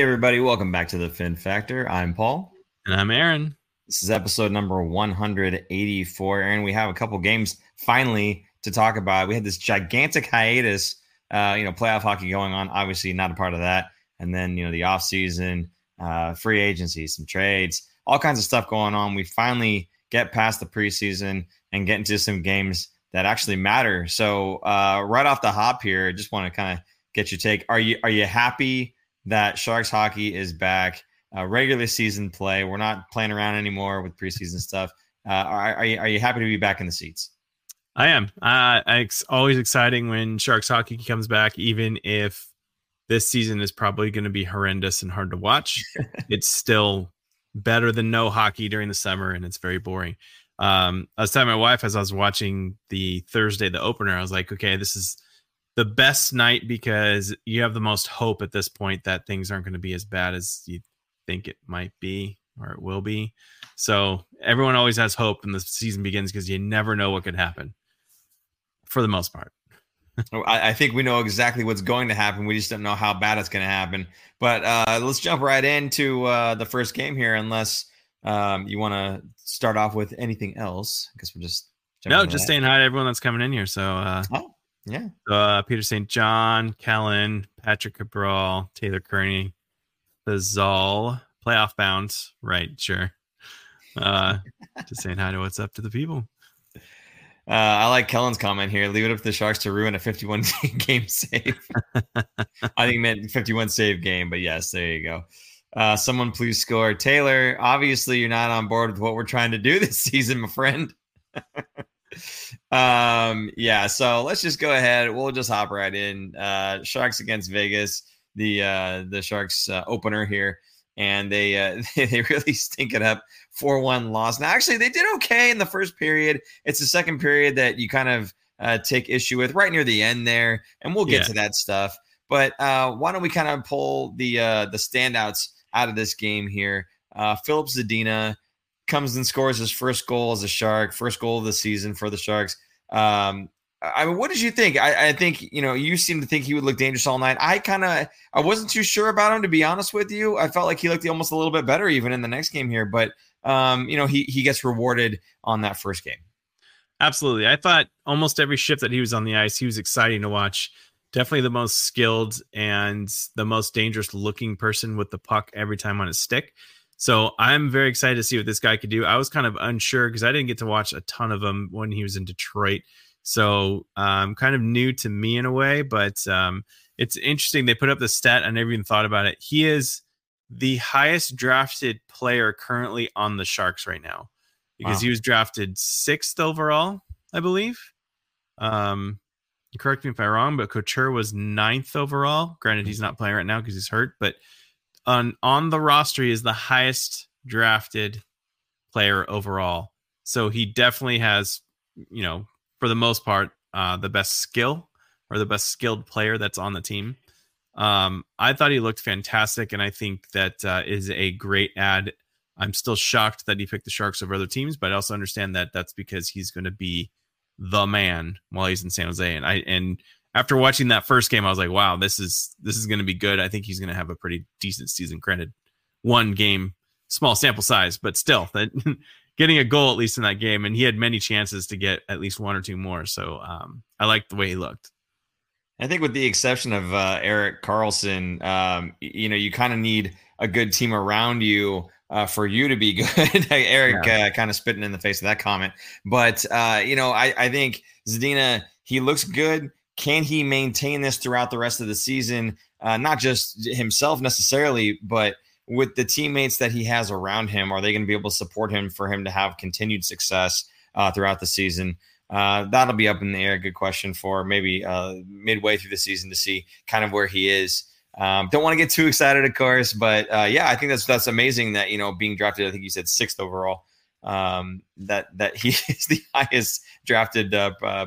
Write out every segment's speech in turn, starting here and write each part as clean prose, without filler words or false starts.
Hey everybody, welcome back to the Fin Factor. I'm Paul. And I'm Aaron. This is episode number 184. Aaron, we have a couple games finally to talk about. We had this gigantic hiatus, playoff hockey going on, obviously not a part of that. And then, the offseason, free agency, some trades, all kinds of stuff going on. We finally get past the preseason and get into some games that actually matter. So right off the hop here, just want to kind of get your take. Are you happy that Sharks hockey is back? Regular season play. We're not playing around anymore with preseason stuff. Are you happy to be back in the seats? I am. It's always exciting when Sharks hockey comes back, even if this season is probably going to be horrendous and hard to watch. It's still better than no hockey during the summer, and it's very boring. I was telling my wife as I was watching the Thursday, the opener, I was like, okay, this is the best night because you have the most hope at this point that things aren't going to be as bad as you think it might be or it will be. So everyone always has hope when the season begins because you never know what could happen for the most part. I think we know exactly what's going to happen. We just don't know how bad it's going to happen. But let's jump right into the first game here, unless you want to start off with anything else. I guess we're just saying hi to everyone that's coming in here. So Peter St. John, Kellen, Patrick Cabral, Taylor Kearney, Bazal, playoff bounce. Right, sure. Just saying hi to what's up to the people. I like Kellen's comment here. Leave it up to the Sharks to ruin a 51 game save. I think he meant 51 save game, but yes, there you go. Someone please score. Taylor, obviously you're not on board with what we're trying to do this season, my friend. So let's just go ahead. We'll just hop right in. Sharks against Vegas, the Sharks opener here, and they really stink it up. 4-1 loss. Now, actually, they did okay in the first period. It's the second period that you kind of take issue with right near the end there, and we'll get to that stuff. But why don't we kind of pull the standouts out of this game here? Filip Zadina comes and scores his first goal as a Shark, first goal of the season for the Sharks. I mean, what did you think? I think, you seem to think he would look dangerous all night. I wasn't too sure about him, to be honest with you. I felt like he looked almost a little bit better even in the next game here, but he gets rewarded on that first game. Absolutely. I thought almost every shift that he was on the ice, he was exciting to watch. Definitely the most skilled and the most dangerous looking person with the puck every time on his stick. So I'm very excited to see what this guy could do. I was kind of unsure because I didn't get to watch a ton of him when he was in Detroit. So kind of new to me in a way, but it's interesting. They put up the stat. I never even thought about it. He is the highest drafted player currently on the Sharks right now because he was drafted 6th overall, I believe. Correct me if I'm wrong, but Couture was 9th overall. Granted, he's not playing right now because he's hurt, but on the roster, he is the highest drafted player overall. So he definitely has, for the most part, the best skill or the best skilled player that's on the team. I thought he looked fantastic, and I think that is a great add. I'm still shocked that he picked the Sharks over other teams, but I also understand that that's because he's going to be the man while he's in San Jose. And after watching that first game, I was like, wow, this is going to be good. I think he's going to have a pretty decent season. Granted, one game, small sample size, but still, that getting a goal at least in that game, and he had many chances to get at least one or two more. So I liked the way he looked. I think with the exception of Erik Karlsson, you kind of need a good team around you for you to be good. Eric kind of spitting in the face of that comment. But, I think Zadina, he looks good. Can he maintain this throughout the rest of the season? Not just himself necessarily, but with the teammates that he has around him, are they going to be able to support him for him to have continued success throughout the season? That'll be up in the air. Good question for maybe midway through the season to see kind of where he is. Don't want to get too excited, of course, but I think that's amazing that, being drafted, I think you said 6th overall, that he is the highest drafted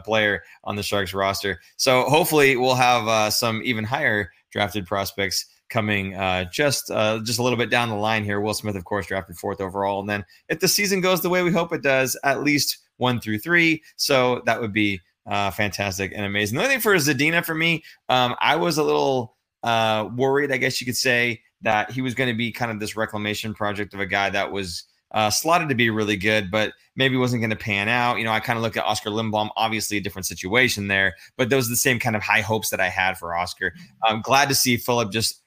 player on the Sharks roster. So hopefully we'll have some even higher drafted prospects coming just a little bit down the line here. Will Smith, of course, drafted 4th overall. And then if the season goes the way we hope it does, at least 1 through 3. So that would be fantastic and amazing. The only thing for Zadina for me, I was a little worried, I guess you could say, that he was going to be kind of this reclamation project of a guy that was slotted to be really good, but maybe wasn't going to pan out. You know, I kind of look at Oscar Lindblom, obviously a different situation there, but those are the same kind of high hopes that I had for Oscar. I'm glad to see Filip just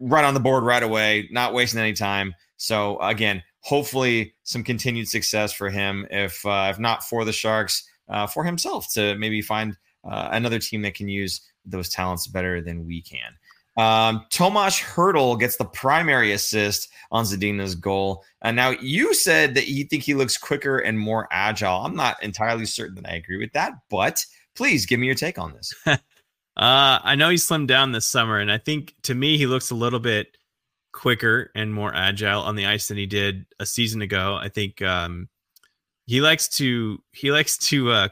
right on the board right away, not wasting any time. So again, hopefully some continued success for him, if not for the Sharks, for himself to maybe find another team that can use those talents better than we can. Tomas Hertl gets the primary assist on Zadina's goal. And now you said that you think he looks quicker and more agile. I'm not entirely certain that I agree with that, but please give me your take on this. I know he slimmed down this summer, and I think to me, he looks a little bit quicker and more agile on the ice than he did a season ago. I think, he likes to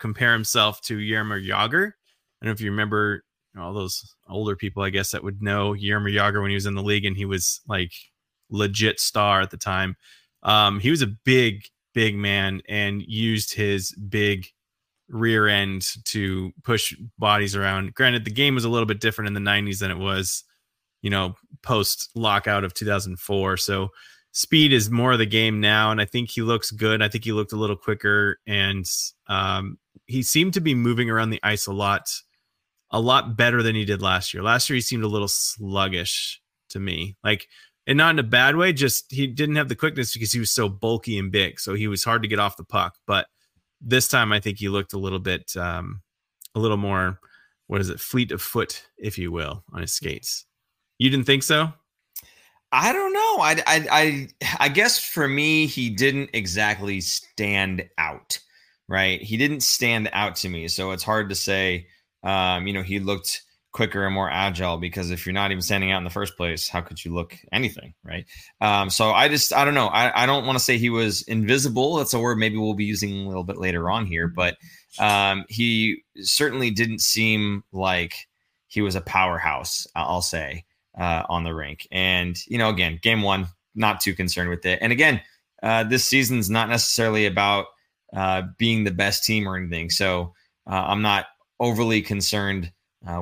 compare himself to Jaromir Jagr. I don't know if you remember all those older people, I guess, that would know Jaromir Jagr when he was in the league and he was like legit star at the time. He was a big, big man and used his big rear end to push bodies around. Granted, the game was a little bit different in the 90s than it was, post lockout of 2004. So speed is more of the game now. And I think he looks good. I think he looked a little quicker, and he seemed to be moving around the ice a lot better than he did last year. Last year, he seemed a little sluggish to me, and not in a bad way. Just he didn't have the quickness because he was so bulky and big. So he was hard to get off the puck. But this time, I think he looked a little more, fleet of foot, if you will, on his skates. You didn't think so? I don't know. I guess for me, he didn't exactly stand out, right? He didn't stand out to me. So it's hard to say, he looked quicker and more agile, because if you're not even standing out in the first place, how could you look anything, right? So I don't know. I don't want to say he was invisible. That's a word maybe we'll be using a little bit later on here, but he certainly didn't seem like he was a powerhouse, I'll say, on the rink. And, again, game one, not too concerned with it. And again, this season's not necessarily about being the best team or anything. So I'm not overly concerned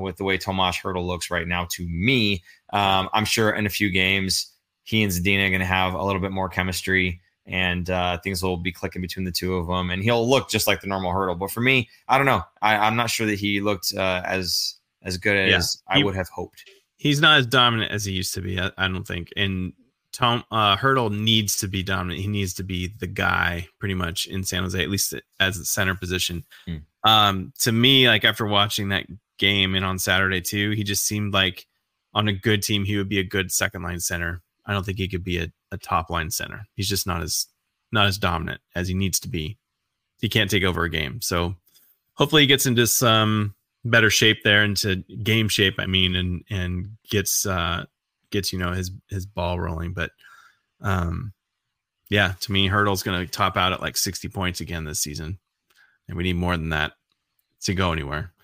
with the way Tomas Hertl looks right now to me. I'm sure in a few games, he and Zadina are going to have a little bit more chemistry, and things will be clicking between the two of them, and he'll look just like the normal Hertl. But for me, I don't know. I'm not sure that he looked as good as I would have hoped. He's not as dominant as he used to be, I don't think. And Hertl needs to be dominant. He needs to be the guy pretty much in San Jose, at least as the center position. Mm. To me, after watching that game and on Saturday too, he just seemed like on a good team, he would be a good second line center. I don't think he could be a top line center. He's just not as dominant as he needs to be. He can't take over a game. So hopefully he gets into some better shape there, into game shape, and gets his ball rolling. But to me, Hertl's going to top out at 60 points again this season, and we need more than that to go anywhere.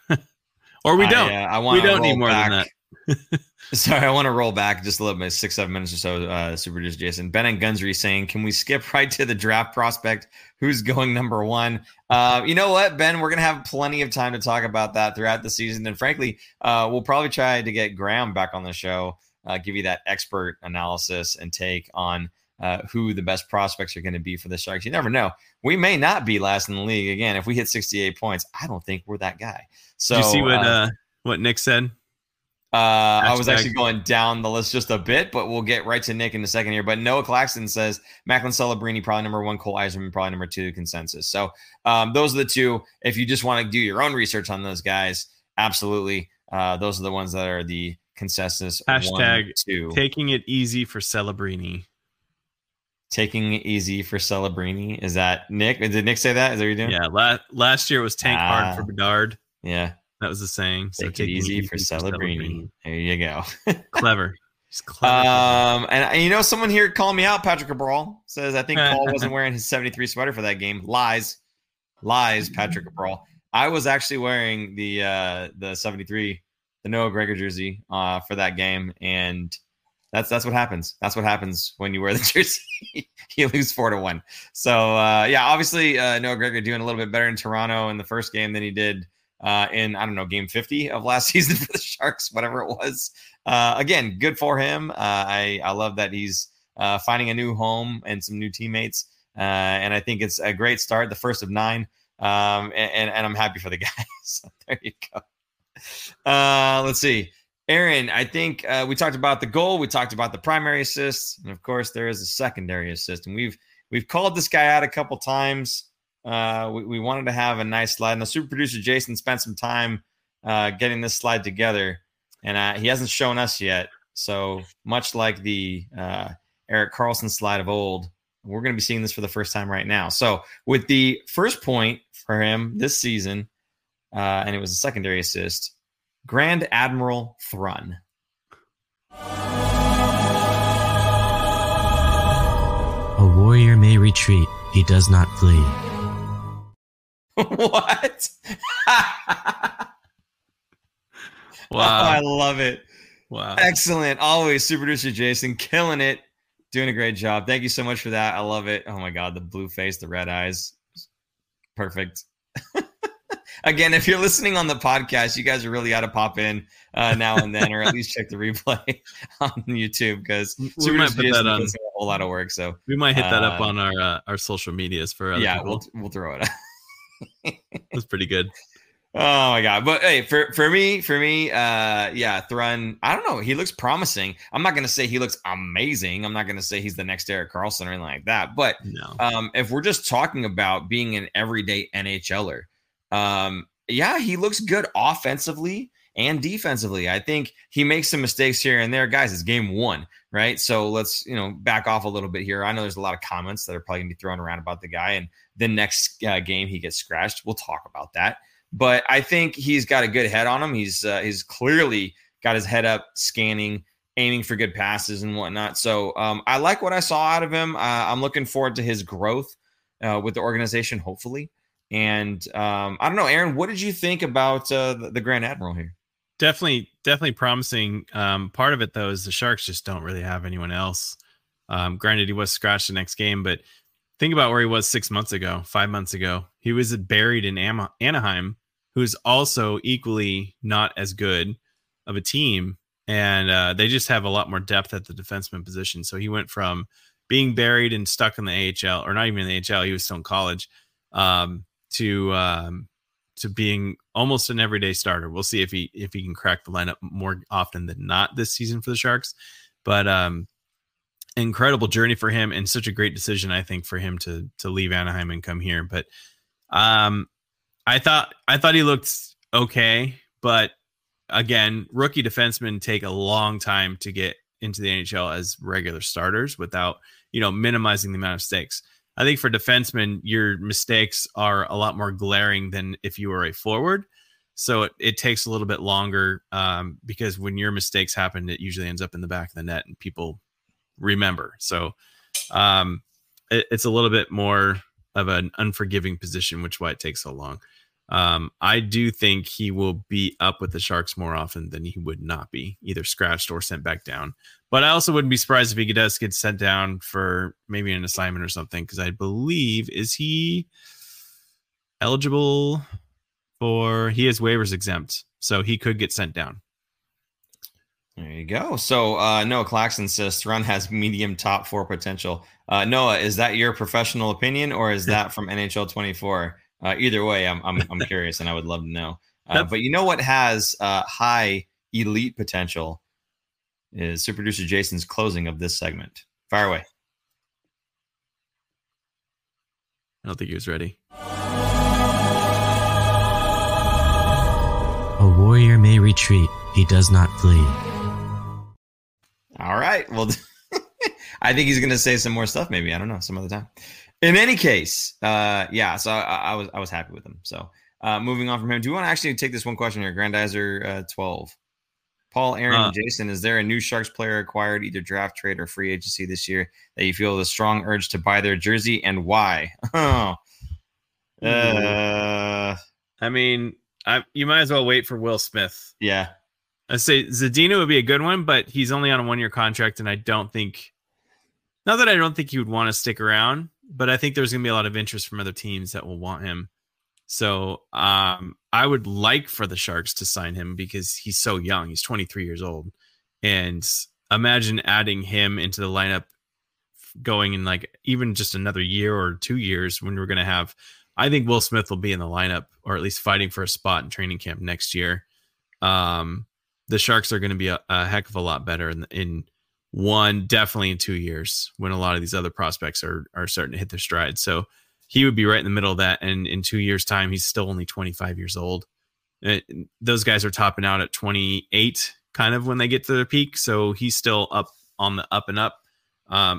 Or we don't. We don't need more than that. Sorry, I want to roll back just a little bit, 6-7 minutes or so. Super Producer Jason, Ben and Gunsry saying, "Can we skip right to the draft prospect? Who's going number one?" You know what, Ben? We're gonna have plenty of time to talk about that throughout the season, and frankly, we'll probably try to get Graham back on the show, give you that expert analysis and take on who the best prospects are going to be for the Sharks. You never know. We may not be last in the league again if we hit 68 points. I don't think we're that guy. So, did you see what Nick said? I was actually going down the list just a bit, but we'll get right to Nick in a second here. But Noah Claxton says Macklin Celebrini probably number one, Cole Eiserman probably number two, consensus. So those are the two. If you just want to do your own research on those guys, absolutely. Those are the ones that are the consensus. #1, 2. Taking it easy for Celebrini. Taking it easy for Celebrini. Is that Nick? Did Nick say that? Is that what you're doing? Yeah. Last year was tank hard for Bedard. Yeah. That was the saying. So take it easy for Celebrini. There you go. Clever. He's clever. And someone here called me out. Patrick Cabral says, I think Paul wasn't wearing his 73 sweater for that game. Lies, Patrick Cabral. I was actually wearing the 73, the Noah Gregor jersey for that game. And that's what happens. That's what happens when you wear the jersey. You lose 4-1. So, obviously, Noah Gregor doing a little bit better in Toronto in the first game than he did in, I don't know, game 50 of last season for the Sharks, whatever it was. Again, good for him. I love that he's finding a new home and some new teammates. And I think it's a great start, the first of 9. And I'm happy for the guys. So there you go. Let's see. Aaron, I think we talked about the goal. We talked about the primary assist. And, of course, there is a secondary assist. And we've called this guy out a couple times. We wanted to have a nice slide. And the super producer, Jason, spent some time getting this slide together. And he hasn't shown us yet. So much like the Erik Karlsson slide of old, we're going to be seeing this for the first time right now. So with the first point for him this season, and it was a secondary assist, Grand Admiral Thrawn. A warrior may retreat. He does not flee. What? Wow. Oh, I love it. Wow. Excellent. Always super producer Jason killing it. Doing a great job. Thank you so much for that. I love it. Oh, my God. The blue face, the red eyes. Perfect. Again, if you're listening on the podcast, you guys are really got to pop in now and then, or at least check the replay on YouTube, because we might put that on. A whole lot of work. So we might hit that up on our social medias for other people. We'll throw it up. That's pretty good. Oh, my God. But, hey, for me, Thrun, I don't know. He looks promising. I'm not going to say he looks amazing. I'm not going to say he's the next Erik Karlsson or anything like that. But if we're just talking about being an everyday NHLer, he looks good offensively and defensively. I think he makes some mistakes here and there. Guys, it's game 1, right? So let's, back off a little bit here. I know there's a lot of comments that are probably going to be thrown around about the guy. And the next game he gets scratched. We'll talk about that. But I think he's got a good head on him. He's clearly got his head up, scanning, aiming for good passes and whatnot. So I like what I saw out of him. I'm looking forward to his growth with the organization, hopefully. And I don't know, Aaron, what did you think about the Grand Admiral here? Definitely promising. Part of it, though, is the Sharks just don't really have anyone else. Granted, he was scratched the next game, but think about where he was 5 months ago. He was buried in Anaheim, who's also equally not as good of a team. And they just have a lot more depth at the defenseman position. So he went from being buried and stuck in the AHL, or not even in the AHL, he was still in college, to being almost an everyday starter. We'll see if he can crack the lineup more often than not this season for the Sharks. But incredible journey for him, and such a great decision, I think, for him to leave Anaheim and come here. But I thought he looked okay, but again, rookie defensemen take a long time to get into the NHL as regular starters without, minimizing the amount of mistakes. I think for defensemen, your mistakes are a lot more glaring than if you were a forward. So it takes a little bit longer because when your mistakes happen, it usually ends up in the back of the net and people remember. So it's a little bit more of an unforgiving position, which is why it takes so long. I do think he will be up with the Sharks more often than he would not be, either scratched or sent back down. But I also wouldn't be surprised if he does get sent down for maybe an assignment or something, because I believe, is he eligible for... He is waivers exempt, so he could get sent down. There you go. So Noah Claxton says Thrawn has medium top 4 potential. Noah, is that your professional opinion, or is that from NHL 24? Either way, I'm curious, and I would love to know. But you know what has high elite potential is Super Producer Jason's closing of this segment. Fire away. I don't think he was ready. A warrior may retreat. He does not flee. All right. Well, I think he's going to say some more stuff. Maybe, I don't know, some other time. In any case, so I was happy with him. So moving on from him, do you want to actually take this one question here? Grandizer 12, Paul, Aaron, and Jason, is there a new Sharks player acquired either draft, trade, or free agency this year that you feel the strong urge to buy their jersey, and why? You might as well wait for Will Smith. Yeah. I say Zadina would be a good one, but he's only on a 1-year contract, and I don't think he would want to stick around, but I think there's going to be a lot of interest from other teams that will want him. So I would like for the Sharks to sign him because he's so young. He's 23 years old. And imagine adding him into the lineup going in like even just another year or 2 years when we're going to have, I think Will Smith will be in the lineup or at least fighting for a spot in training camp next year. The Sharks are going to be a heck of a lot better in one, definitely in 2 years when a lot of these other prospects are starting to hit their stride. So he would be right in the middle of that. And in 2 years time, he's still only 25 years old. Those guys are topping out at 28 kind of when they get to their peak. So he's still up on the up and up.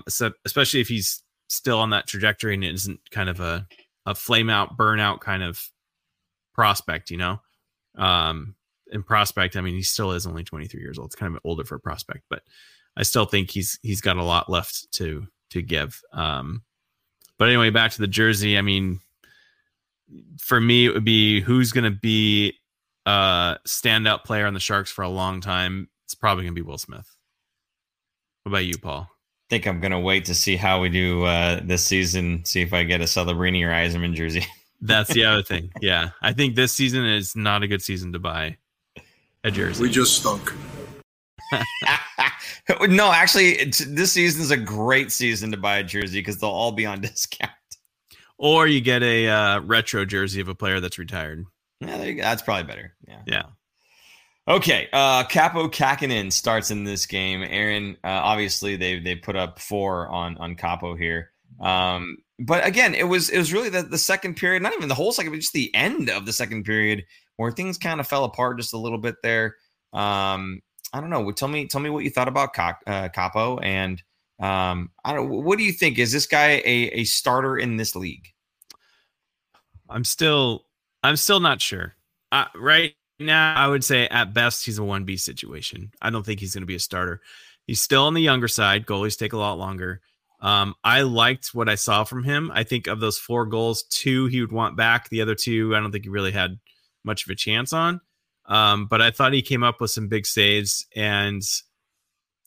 So especially if he's still on that trajectory and it isn't kind of a flame out, burnout kind of prospect, you know, in prospect. I mean, he still is only 23 years old. It's kind of older for a prospect, but I still think he's got a lot left to give. But anyway, back to the jersey. I mean, for me, it would be who's going to be a standout player on the Sharks for a long time. It's probably going to be Will Smith. What about you, Paul? I think I'm going to wait to see how we do this season, see if I get a Celebrini or Yzerman jersey. That's the other thing. Yeah, I think this season is not a good season to buy a jersey. We just stunk. No, actually, this season is a great season to buy a jersey because they'll all be on discount. Or you get a retro jersey of a player that's retired. Yeah, there you go. That's probably better. Yeah. Okay, Kaapo Kahkonen starts in this game. Aaron, obviously, they put up four on Kaapo here. But again, it was really the second period, not even the whole second, but just the end of the second period where things kind of fell apart just a little bit there. I don't know. Tell me what you thought about Kaapo, and I don't. What do you think? Is this guy a starter in this league? I'm still not sure. Right now, I would say at best he's a 1B situation. I don't think he's going to be a starter. He's still on the younger side. Goalies take a lot longer. I liked what I saw from him. I think of those 4 goals, 2 he would want back. The other 2, I don't think he really had much of a chance on. But I thought he came up with some big saves, and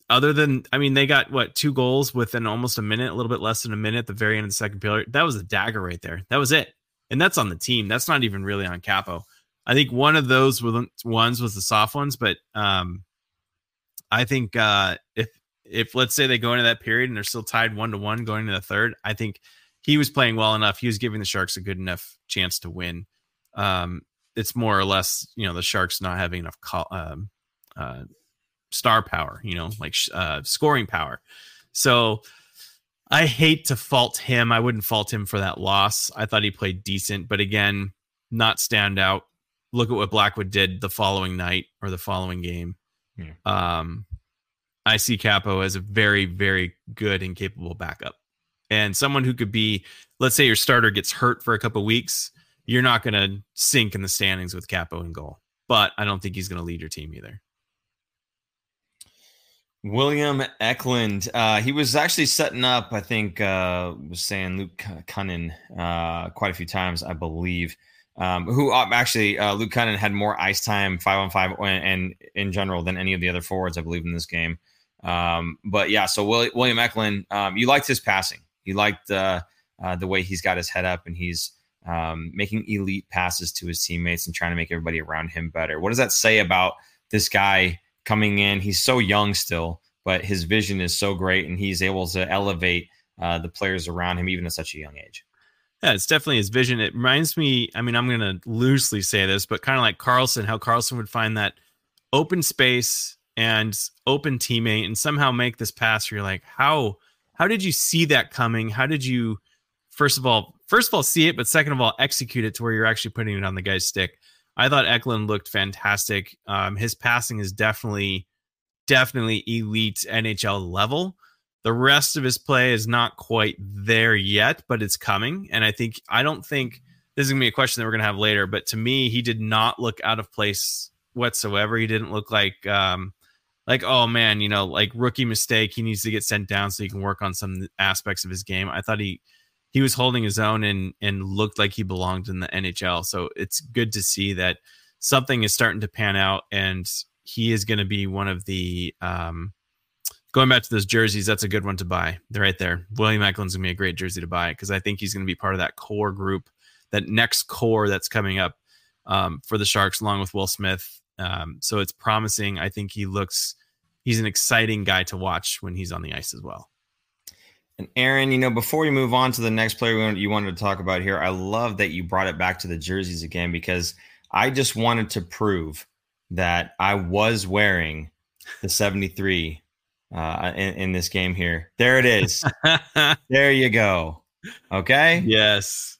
other than, I mean, they got 2 goals within almost a minute, a little bit less than a minute at the very end of the second period. That was a dagger right there. That was it. And that's on the team. That's not even really on Kaapo. I think one of those ones was the soft ones, but I think if let's say they go into that period and they're still tied 1-1 going into the third, I think he was playing well enough. He was giving the Sharks a good enough chance to win. It's more or less, the Sharks not having enough star power, scoring power. So I hate to fault him. I wouldn't fault him for that loss. I thought he played decent, but again, not stand out. Look at what Blackwood did the following night or the following game. Yeah. I see Kaapo as a very, very good and capable backup, and someone who could be, let's say your starter gets hurt for a couple of weeks. You're not going to sink in the standings with Kaapo in goal, but I don't think he's going to lead your team either. William Eklund, he was actually setting up, I think, was saying Luke Kunin quite a few times, I believe, Luke Kunin had more ice time 5-on-5 and in general than any of the other forwards, I believe, in this game. But yeah, so William Eklund, you liked his passing. You liked the way he's got his head up and he's making elite passes to his teammates and trying to make everybody around him better. What does that say about this guy coming in? He's so young still, but his vision is so great and he's able to elevate the players around him even at such a young age. Yeah, it's definitely his vision. It reminds me, I mean, I'm going to loosely say this, but kind of like Karlsson, how Karlsson would find that open space and open teammate and somehow make this pass where you're like, how did you see that coming? How did you, first of all, see it, but second of all, execute it to where you're actually putting it on the guy's stick. I thought Eklund looked fantastic. His passing is definitely elite NHL level. The rest of his play is not quite there yet, but it's coming. And I don't think this is gonna be a question that we're gonna have later, but to me, he did not look out of place whatsoever. He didn't look like, oh man, like rookie mistake. He needs to get sent down so he can work on some aspects of his game. I thought he was holding his own and looked like he belonged in the NHL. So it's good to see that something is starting to pan out, and he is going to be one of the going back to those jerseys. That's a good one to buy. They're right there. William Eklund's going to be a great jersey to buy because I think he's going to be part of that core group that next core that's coming up for the Sharks, along with Will Smith. So it's promising. I think he's an exciting guy to watch when he's on the ice as well. And Aaron, before we move on to the next player you wanted to talk about here, I love that you brought it back to the jerseys again, because I just wanted to prove that I was wearing the 73 in this game here. There it is. There you go. Okay. Yes.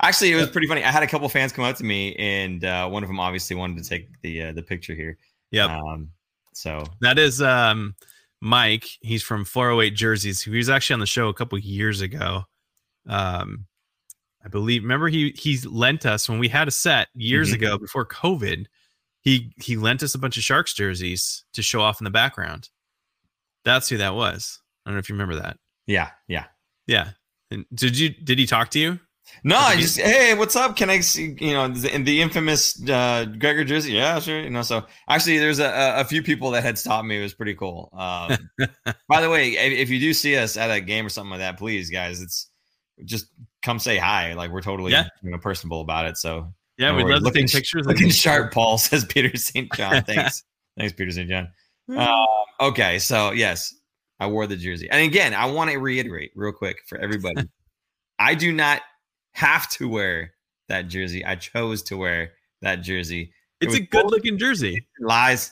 Actually, it was pretty funny. I had a couple fans come up to me, and one of them obviously wanted to take the picture here. Yep. So that is Mike. He's from 408 Jerseys. He was actually on the show a couple years ago. I believe. Remember, he's lent us when we had a set years ago before COVID. He lent us a bunch of Sharks jerseys to show off in the background. That's who that was. I don't know if you remember that. Yeah. And did he talk to you? No, I just, hey, what's up? Can I see, the infamous Gregor jersey? Yeah, sure. So actually there's a few people that had stopped me. It was pretty cool. By the way, if you do see us at a game or something like that, please guys, it's just come say hi. Like, we're totally personable about it. So yeah, we'd love to take pictures. Looking sharp, Paul, says Peter St. John. Thanks. Thanks, Peter St. John. Okay. So yes, I wore the jersey. And again, I want to reiterate real quick for everybody. I do not have to wear that jersey. I chose to wear that jersey. It's a good looking jersey. Lies.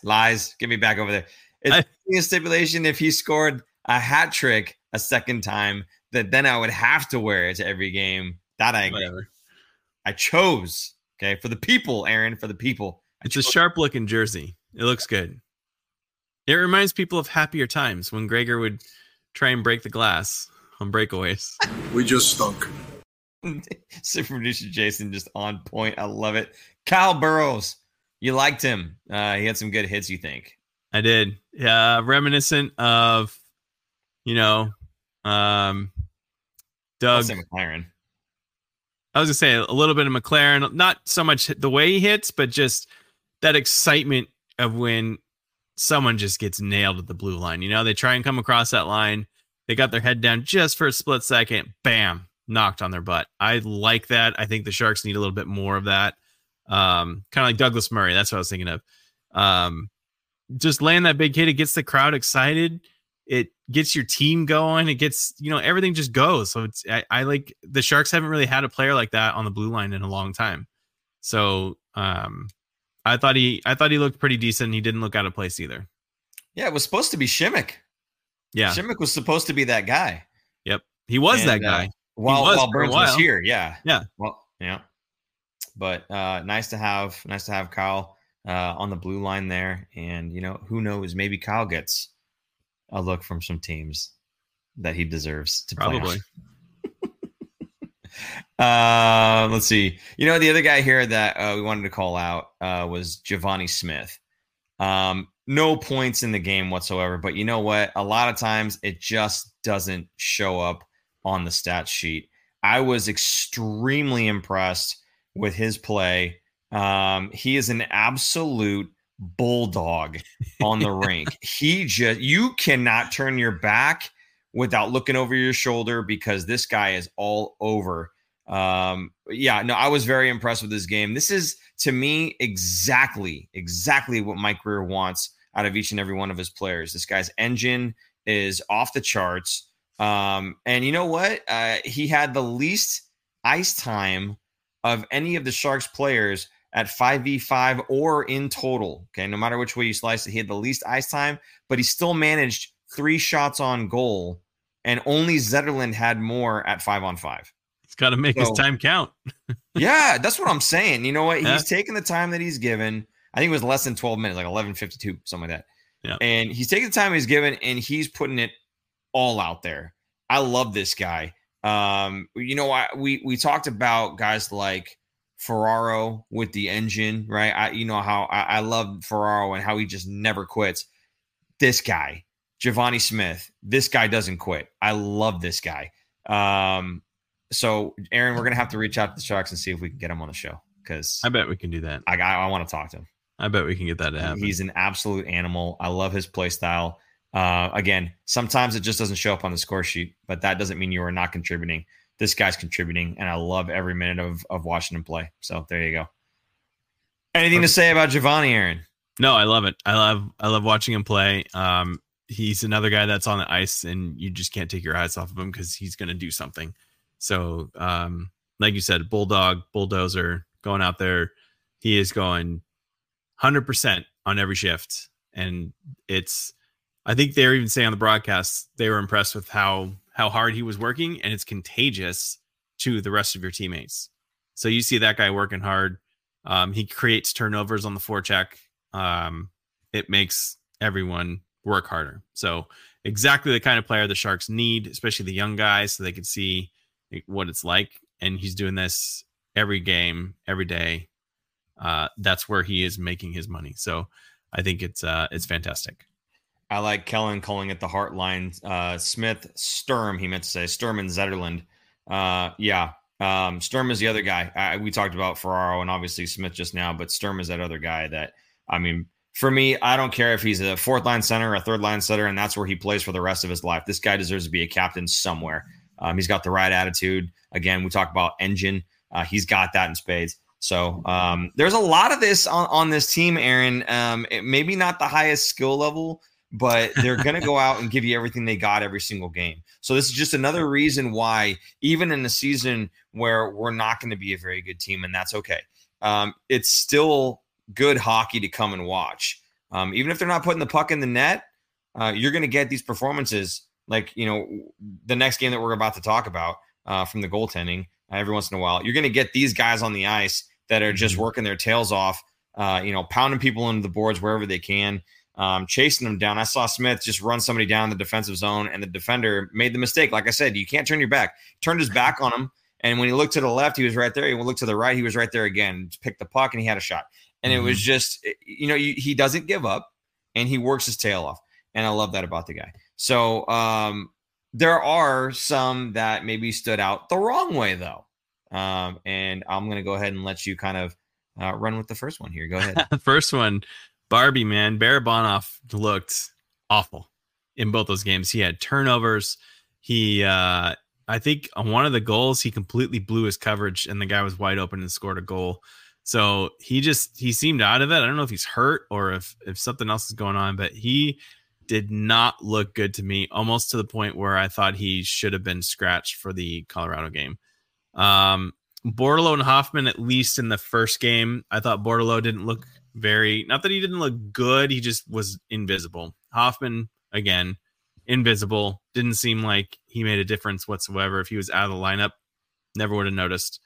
Get me back over there. It's a stipulation. If he scored a hat trick a second time, that then I would have to wear it to every game. That I agree. I chose. Okay. For the people, Aaron, for the people. It's a sharp looking jersey. It looks good. It reminds people of happier times when Gregor would try and break the glass on breakaways. We just stunk. Super producer Jason just on point. I love it. Kyle Burrows, you liked him. He had some good hits, you think? I did. Yeah, reminiscent of, Doug. McLaren. I was going to say a little bit of McLaren. Not so much the way he hits, but just that excitement of when someone just gets nailed at the blue line. They try and come across that line. They got their head down just for a split second. Bam. Knocked on their butt. I like that. I think the Sharks need a little bit more of that. Kind of like Douglas Murray. That's what I was thinking of. Just laying that big hit. It gets the crowd excited. It gets your team going. It gets, everything just goes. So it's, I like the Sharks haven't really had a player like that on the blue line in a long time. So I thought he looked pretty decent. He didn't look out of place either. Yeah. It was supposed to be Shimmick. Yeah. Shimmick was supposed to be that guy. Yep. He was that guy. While Burns was here, yeah. Well, yeah. But nice to have Kyle on the blue line there, and who knows? Maybe Kyle gets a look from some teams that he deserves to probably play. Let's see. The other guy here that we wanted to call out was Givani Smith. No points in the game whatsoever, but you know what? A lot of times it just doesn't show up on the stat sheet. I was extremely impressed with his play. He is an absolute bulldog on the rink. You cannot turn your back without looking over your shoulder, because this guy is all over. I was very impressed with this game. This is, to me, exactly what Mike Greer wants out of each and every one of his players. This guy's engine is off the charts. And you know what? He had the least ice time of any of the Sharks players at 5v5 or in total. Okay. No matter which way you slice it, he had the least ice time, but he still managed 3 shots on goal, and only Zetterlund had more at 5-on-5. He's got to make his time count. Yeah. That's what I'm saying. You know what? He's taking the time that he's given. I think it was less than 12 minutes, like 11:52, something like that. Yeah. And he's taking the time he's given, and he's putting it all out there. I love this guy. We talked about guys like Ferraro with the engine, right? I love Ferraro and how he just never quits. This guy, Givani Smith, this guy doesn't quit. I love this guy. So Aaron, we're gonna have to reach out to the Sharks and see if we can get him on the show, because I bet we can do that. I want to talk to him. I bet we can get that to happen. He's an absolute animal. I love his play style. Again, sometimes it just doesn't show up on the score sheet, but that doesn't mean you are not contributing. this guy's contributing, and I love every minute of watching him play. So there you go. Anything to say about Givani, Aaron? No, I love it. I love watching him play. He's another guy that's on the ice, and you just can't take your eyes off of him because he's going to do something. So, like you said, bulldozer going out there. He is going 100% on every shift. And it's, I think they were even saying on the broadcast, they were impressed with how hard he was working, and it's contagious to the rest of your teammates. So you see that guy working hard. He creates turnovers on the forecheck. It makes everyone work harder. So exactly the kind of player the Sharks need, especially the young guys, so they can see what it's like. And he's doing this every game, every day. That's where he is making his money. So I think it's fantastic. I like Kellen calling it the Heartline. Smith, Sturm, he meant to say. Sturm and Zetterlund. Yeah. Sturm is the other guy. We talked about Ferraro and obviously Smith just now, but Sturm is that other guy that, I mean, for me, I don't care if he's a fourth line center or a third line center, and that's where he plays for the rest of his life. This guy deserves to be a captain somewhere. He's got the right attitude. Again, we talk about engine. He's got that in spades. So there's a lot of this on this team, Aaron. Maybe not the highest skill level, but they're going to go out and give you everything they got every single game. So this is just another reason why, even in a season where we're not going to be a very good team, and that's okay, it's still good hockey to come and watch. Even if they're not putting the puck in the net, you're going to get these performances like, you know, the next game that we're about to talk about from the goaltending every once in a while. You're going to get these guys on the ice that are just working their tails off, pounding people into the boards wherever they can, chasing them down. I saw Smith just run somebody down the defensive zone, and the defender made the mistake. Like I said, you can't turn your back. Turned his back on him, and when he looked to the left, he was right there. He looked to the right, he was right there again. Picked the puck, and he had a shot. And it was just, he doesn't give up, and he works his tail off. And I love that about the guy. So there are some that maybe stood out the wrong way, though. And I'm going to go ahead and let you kind of run with the first one here. Go ahead. First one, Barbie, man. Barabanov looked awful in both those games. He had turnovers. He, I think on one of the goals, he completely blew his coverage, and the guy was wide open and scored a goal. So he seemed out of it. I don't know if he's hurt or if something else is going on, but he did not look good to me, almost to the point where I thought he should have been scratched for the Colorado game. Bordeleau and Hoffman, at least in the first game, I thought Bordeleau didn't look not that he didn't look good. He just was invisible. Hoffman, again, invisible. Didn't seem like he made a difference whatsoever. If he was out of the lineup, never would have noticed.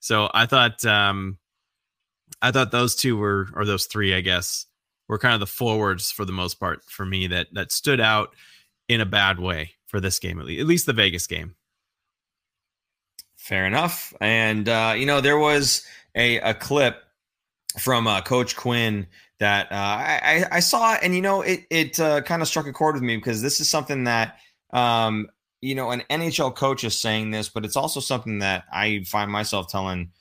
So I thought those two were, or those three, I guess, were kind of the forwards for the most part for me that stood out in a bad way for this game, at least the Vegas game. Fair enough. And, there was a clip from Coach Quinn that I saw, and, it kind of struck a chord with me, because this is something that, an NHL coach is saying this, but it's also something that I find myself telling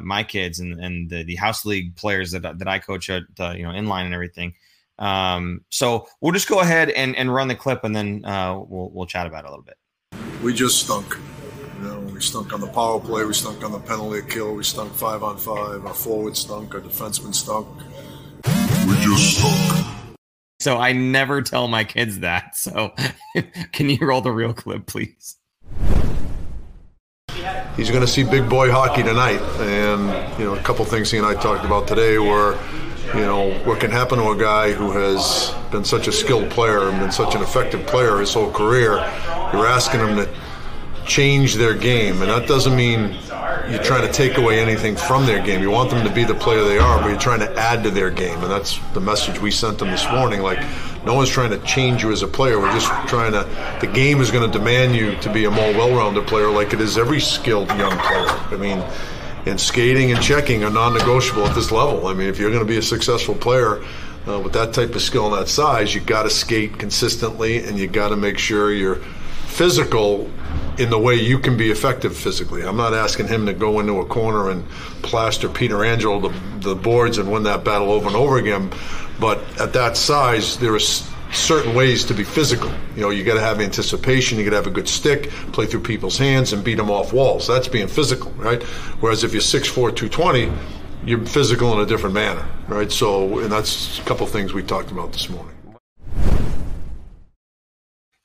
my kids and the house league players that I coach at, inline and everything. So we'll just go ahead and run the clip, and then we'll chat about it a little bit. We just stunk. We stunk on the power play. We stunk on the penalty kill. We stunk 5-on-5. Our forward stunk. Our defenseman stunk. We just stunk. So I never tell my kids that. So can you roll the real clip, please? He's going to see big boy hockey tonight. And, a couple things he and I talked about today were, what can happen to a guy who has been such a skilled player and been such an effective player his whole career. You're asking him to change their game, and that doesn't mean you're trying to take away anything from their game. You want them to be the player they are, but you're trying to add to their game, and that's the message we sent them this morning. Like, no one's trying to change you as a player. We're just trying to, the game is going to demand you to be a more well-rounded player, like it is every skilled young player. I mean, and skating and checking are non-negotiable at this level. I mean, if you're going to be a successful player with that type of skill and that size, you got to skate consistently, and you got to make sure you're physical in the way you can be effective physically. I'm not asking him to go into a corner and plaster Peter Angelo the boards and win that battle over and over again, but at that size, there is certain ways to be physical. You know, you got to have anticipation, you got to have a good stick, play through people's hands and beat them off walls. That's being physical, right? Whereas if you're 6'4", 220, you're physical in a different manner, right? So, and that's a couple of things we talked about this morning.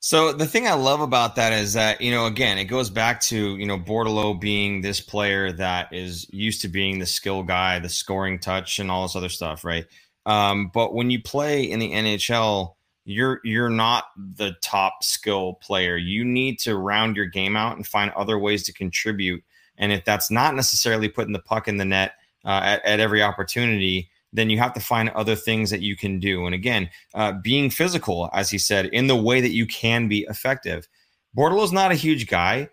So the thing I love about that is that, you know, again, it goes back to, you know, Bordeleau being this player that is used to being the skill guy, the scoring touch and all this other stuff, right? But when you play in the NHL, you're not the top skill player. You need to round your game out and find other ways to contribute. And if that's not necessarily putting the puck in the net at every opportunity, then you have to find other things that you can do. And again, being physical, as he said, in the way that you can be effective. Bordeleau's not a huge guy.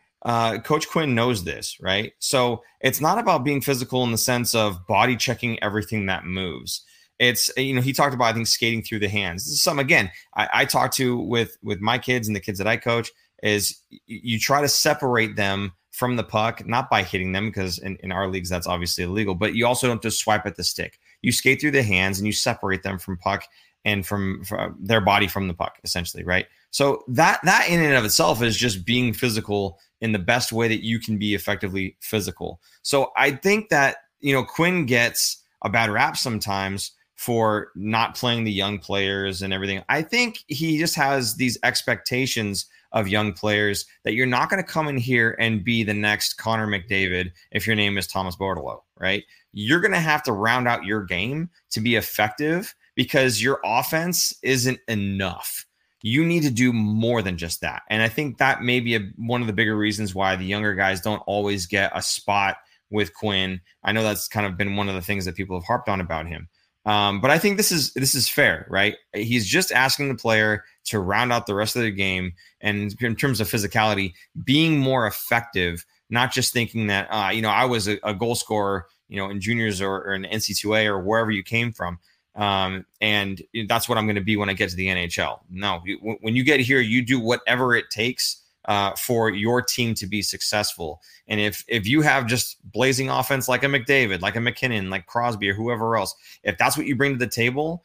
Coach Quinn knows this, right? So it's not about being physical in the sense of body checking everything that moves. It's, you know, he talked about, I think, skating through the hands. This is something, again, I talk to with my kids and the kids that I coach, is you try to separate them from the puck, not by hitting them, because in our leagues, that's obviously illegal, but you also don't just swipe at the stick. You skate through the hands and you separate them from puck and from their body from the puck, essentially, right? So that in and of itself is just being physical in the best way that you can be effectively physical. So I think that, you know, Quinn gets a bad rap sometimes for not playing the young players and everything. I think he just has these expectations of young players that you're not going to come in here and be the next Connor McDavid if your name is Thomas Bordeleau, right? You're going to have to round out your game to be effective because your offense isn't enough. You need to do more than just that. And I think that may be one of the bigger reasons why the younger guys don't always get a spot with Quinn. I know that's kind of been one of the things that people have harped on about him. But I think this is fair, right? He's just asking the player to round out the rest of the game. And in terms of physicality, being more effective, not just thinking that, you know, I was a goal scorer, you know, in juniors or in NC2A or wherever you came from. And that's what I'm going to be when I get to the NHL. No, when you get here, you do whatever it takes for your team to be successful. And if you have just blazing offense like a McDavid, like a McKinnon, like Crosby or whoever else, if that's what you bring to the table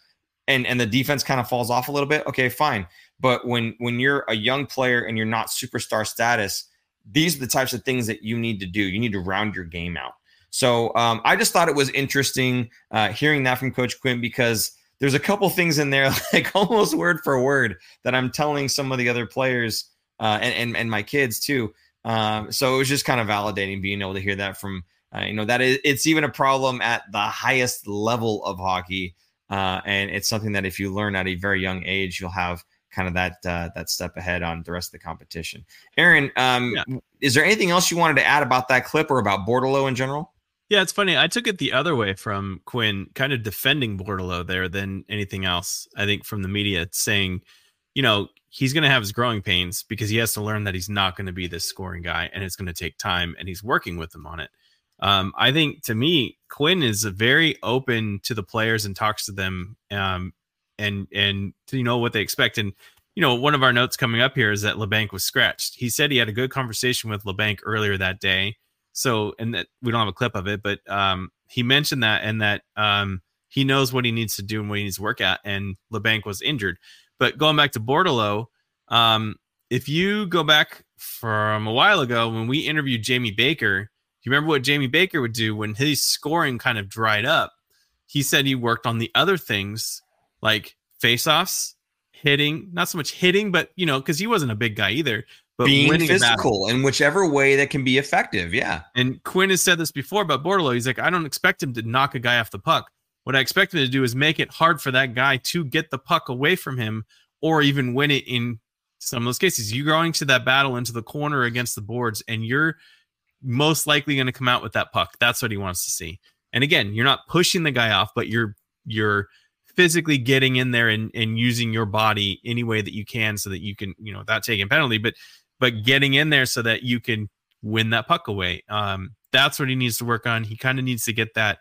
and the defense kind of falls off a little bit, okay, fine. But when you're a young player and you're not superstar status, these are the types of things that you need to do. You need to round your game out. So I just thought it was interesting hearing that from Coach Quinn, because there's a couple things in there, like almost word for word, that I'm telling some of the other players and my kids too. So it was just kind of validating being able to hear that from, you know, that it's even a problem at the highest level of hockey. And it's something that if you learn at a very young age, you'll have kind of that step ahead on the rest of the competition. Aaron, Is there anything else you wanted to add about that clip or about Bordeleau in general? Yeah, it's funny. I took it the other way from Quinn kind of defending Bordeleau there than anything else. I think from the media saying, you know, he's going to have his growing pains because he has to learn that he's not going to be this scoring guy and it's going to take time, and he's working with them on it. I think, to me, Quinn is very open to the players and talks to them and to, you know, what they expect. And, you know, one of our notes coming up here is that Labanc was scratched. He said he had a good conversation with Labanc earlier that day. So, and that we don't have a clip of it, but he mentioned that, and that he knows what he needs to do and what he needs to work at. And Labanc was injured. But going back to Bordeleau, if you go back from a while ago when we interviewed Jamie Baker, you remember what Jamie Baker would do when his scoring kind of dried up? He said he worked on the other things like faceoffs, hitting, not so much hitting, but, you know, because he wasn't a big guy either. But being physical in whichever way that can be effective. Yeah. And Quinn has said this before about Bordeleau. He's like, I don't expect him to knock a guy off the puck. What I expect him to do is make it hard for that guy to get the puck away from him or even win it in some of those cases. You're going to that battle into the corner against the boards, and you're most likely going to come out with that puck. That's what he wants to see. And again, you're not pushing the guy off, but you're physically getting in there and using your body any way that you can so that you can, you know, without taking penalty, but getting in there so that you can win that puck away. That's what he needs to work on. He kind of needs to get that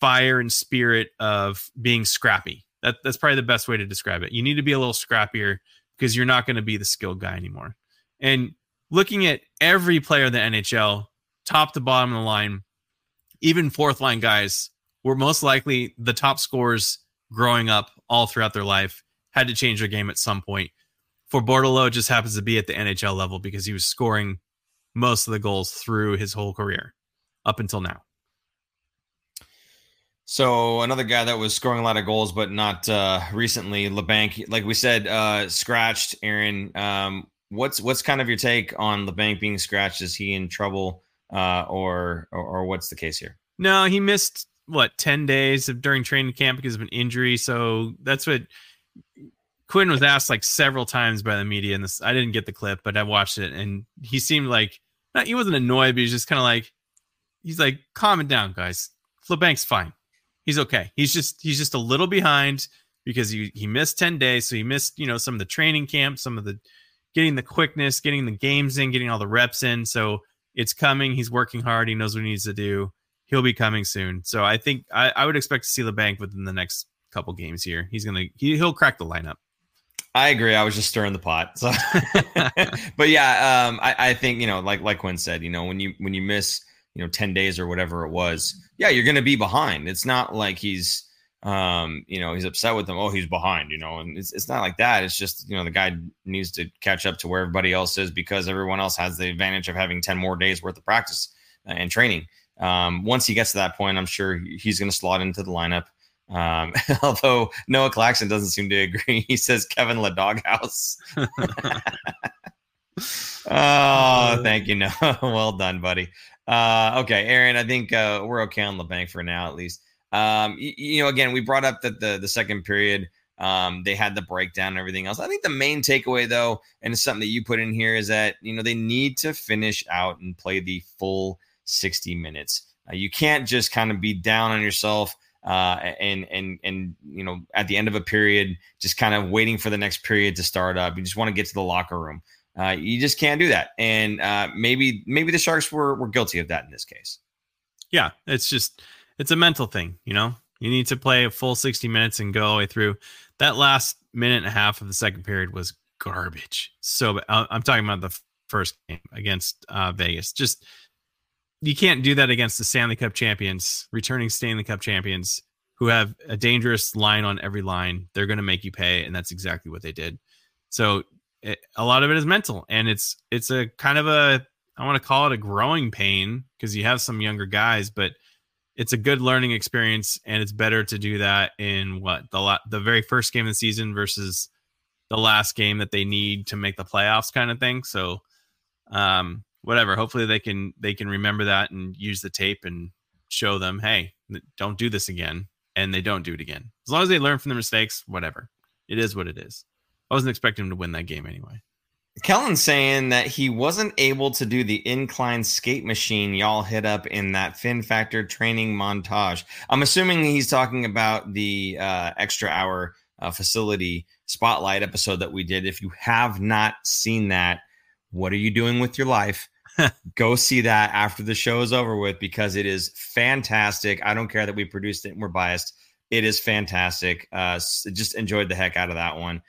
fire and spirit of being scrappy. That's probably the best way to describe it. You need to be a little scrappier because you're not going to be the skilled guy anymore. And looking at every player in the NHL, top to bottom of the line, even fourth line guys were most likely the top scorers growing up all throughout their life. had to change their game at some point. For Bordeleau, it just happens to be at the NHL level because he was scoring most of the goals through his whole career up until now. So another guy that was scoring a lot of goals, but not recently, Labanc, like we said, scratched. Aaron, what's kind of your take on Labanc being scratched? Is he in trouble or what's the case here? No, he missed, 10 days during training camp because of an injury. So that's what Quinn was asked several times by the media. And I didn't get the clip, but I watched it. And he seemed he wasn't annoyed, but he's just kind of he's calm it down, guys. Labanc's fine. He's okay. He's just a little behind because he missed 10 days. So he missed, some of the training camp, some of the getting the quickness, getting the games in, getting all the reps in. So it's coming. He's working hard. He knows what he needs to do. He'll be coming soon. So I think I would expect to see Labanc within the next couple games here. He'll crack the lineup. I agree. I was just stirring the pot. So. But yeah, I think, like Quinn said, when you miss, 10 days or whatever it was, yeah, you're going to be behind. It's not like he's, he's upset with them. Oh, he's behind, and it's not like that. It's just, the guy needs to catch up to where everybody else is because everyone else has the advantage of having 10 more days worth of practice and training. Once he gets to that point, I'm sure he's going to slot into the lineup. Although Noah Claxton doesn't seem to agree. He says Kevin La Doghouse. Oh, thank you, Noah. Well done, buddy. Okay, Aaron, I think we're okay on Labanc for now, at least. Again, we brought up that the second period, they had the breakdown and everything else. I think the main takeaway, though, and it's something that you put in here, is that, they need to finish out and play the full 60 minutes. You can't just kind of be down on yourself and at the end of a period, just kind of waiting for the next period to start up. You just want to get to the locker room. You just can't do that. And maybe the Sharks were guilty of that in this case. Yeah, it's a mental thing. You need to play a full 60 minutes and go all the way through. That last minute and a half of the second period was garbage. So I'm talking about the first game against Vegas. Just, you can't do that against the Stanley Cup champions, returning Stanley Cup champions, who have a dangerous line on every line. They're going to make you pay. And that's exactly what they did. So a lot of it is mental, and it's a kind of a, I want to call it a growing pain, because you have some younger guys, but it's a good learning experience, and it's better to do that in the very first game of the season versus the last game that they need to make the playoffs, kind of thing. So, whatever, hopefully they can remember that and use the tape and show them, hey, don't do this again. And they don't do it again. As long as they learn from their mistakes, whatever. It is what it is. I wasn't expecting him to win that game anyway. Kellen's saying that he wasn't able to do the incline skate machine y'all hit up in that Fin Factor training montage. I'm assuming he's talking about the extra hour facility spotlight episode that we did. If you have not seen that, what are you doing with your life? Go see that after the show is over with, because it is fantastic. I don't care that we produced it and we're biased. It is fantastic. Just enjoyed the heck out of that one.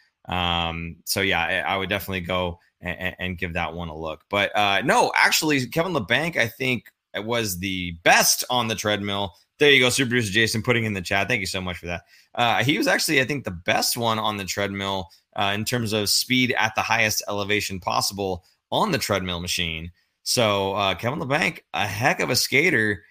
So yeah, I would definitely go and give that one a look. But no, actually, Kevin Labanc, I think, was the best on the treadmill. There you go, Super Producer Jason putting in the chat. Thank you so much for that. He was actually, I think, the best one on the treadmill in terms of speed at the highest elevation possible on the treadmill machine. So Kevin Labanc, a heck of a skater.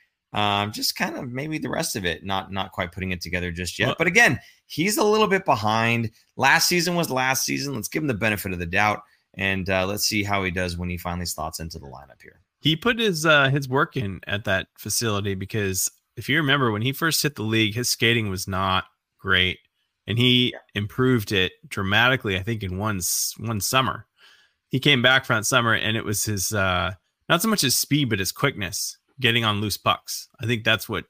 Just kind of maybe the rest of it, not quite putting it together just yet. But again, he's a little bit behind. Last season was last season. Let's give him the benefit of the doubt, and let's see how he does when he finally slots into the lineup here. He put his work in at that facility, because if you remember, when he first hit the league, his skating was not great, and he improved it dramatically. I think in one summer, he came back from that summer, and it was his not so much his speed, but his quickness. Getting on loose pucks. I think that's what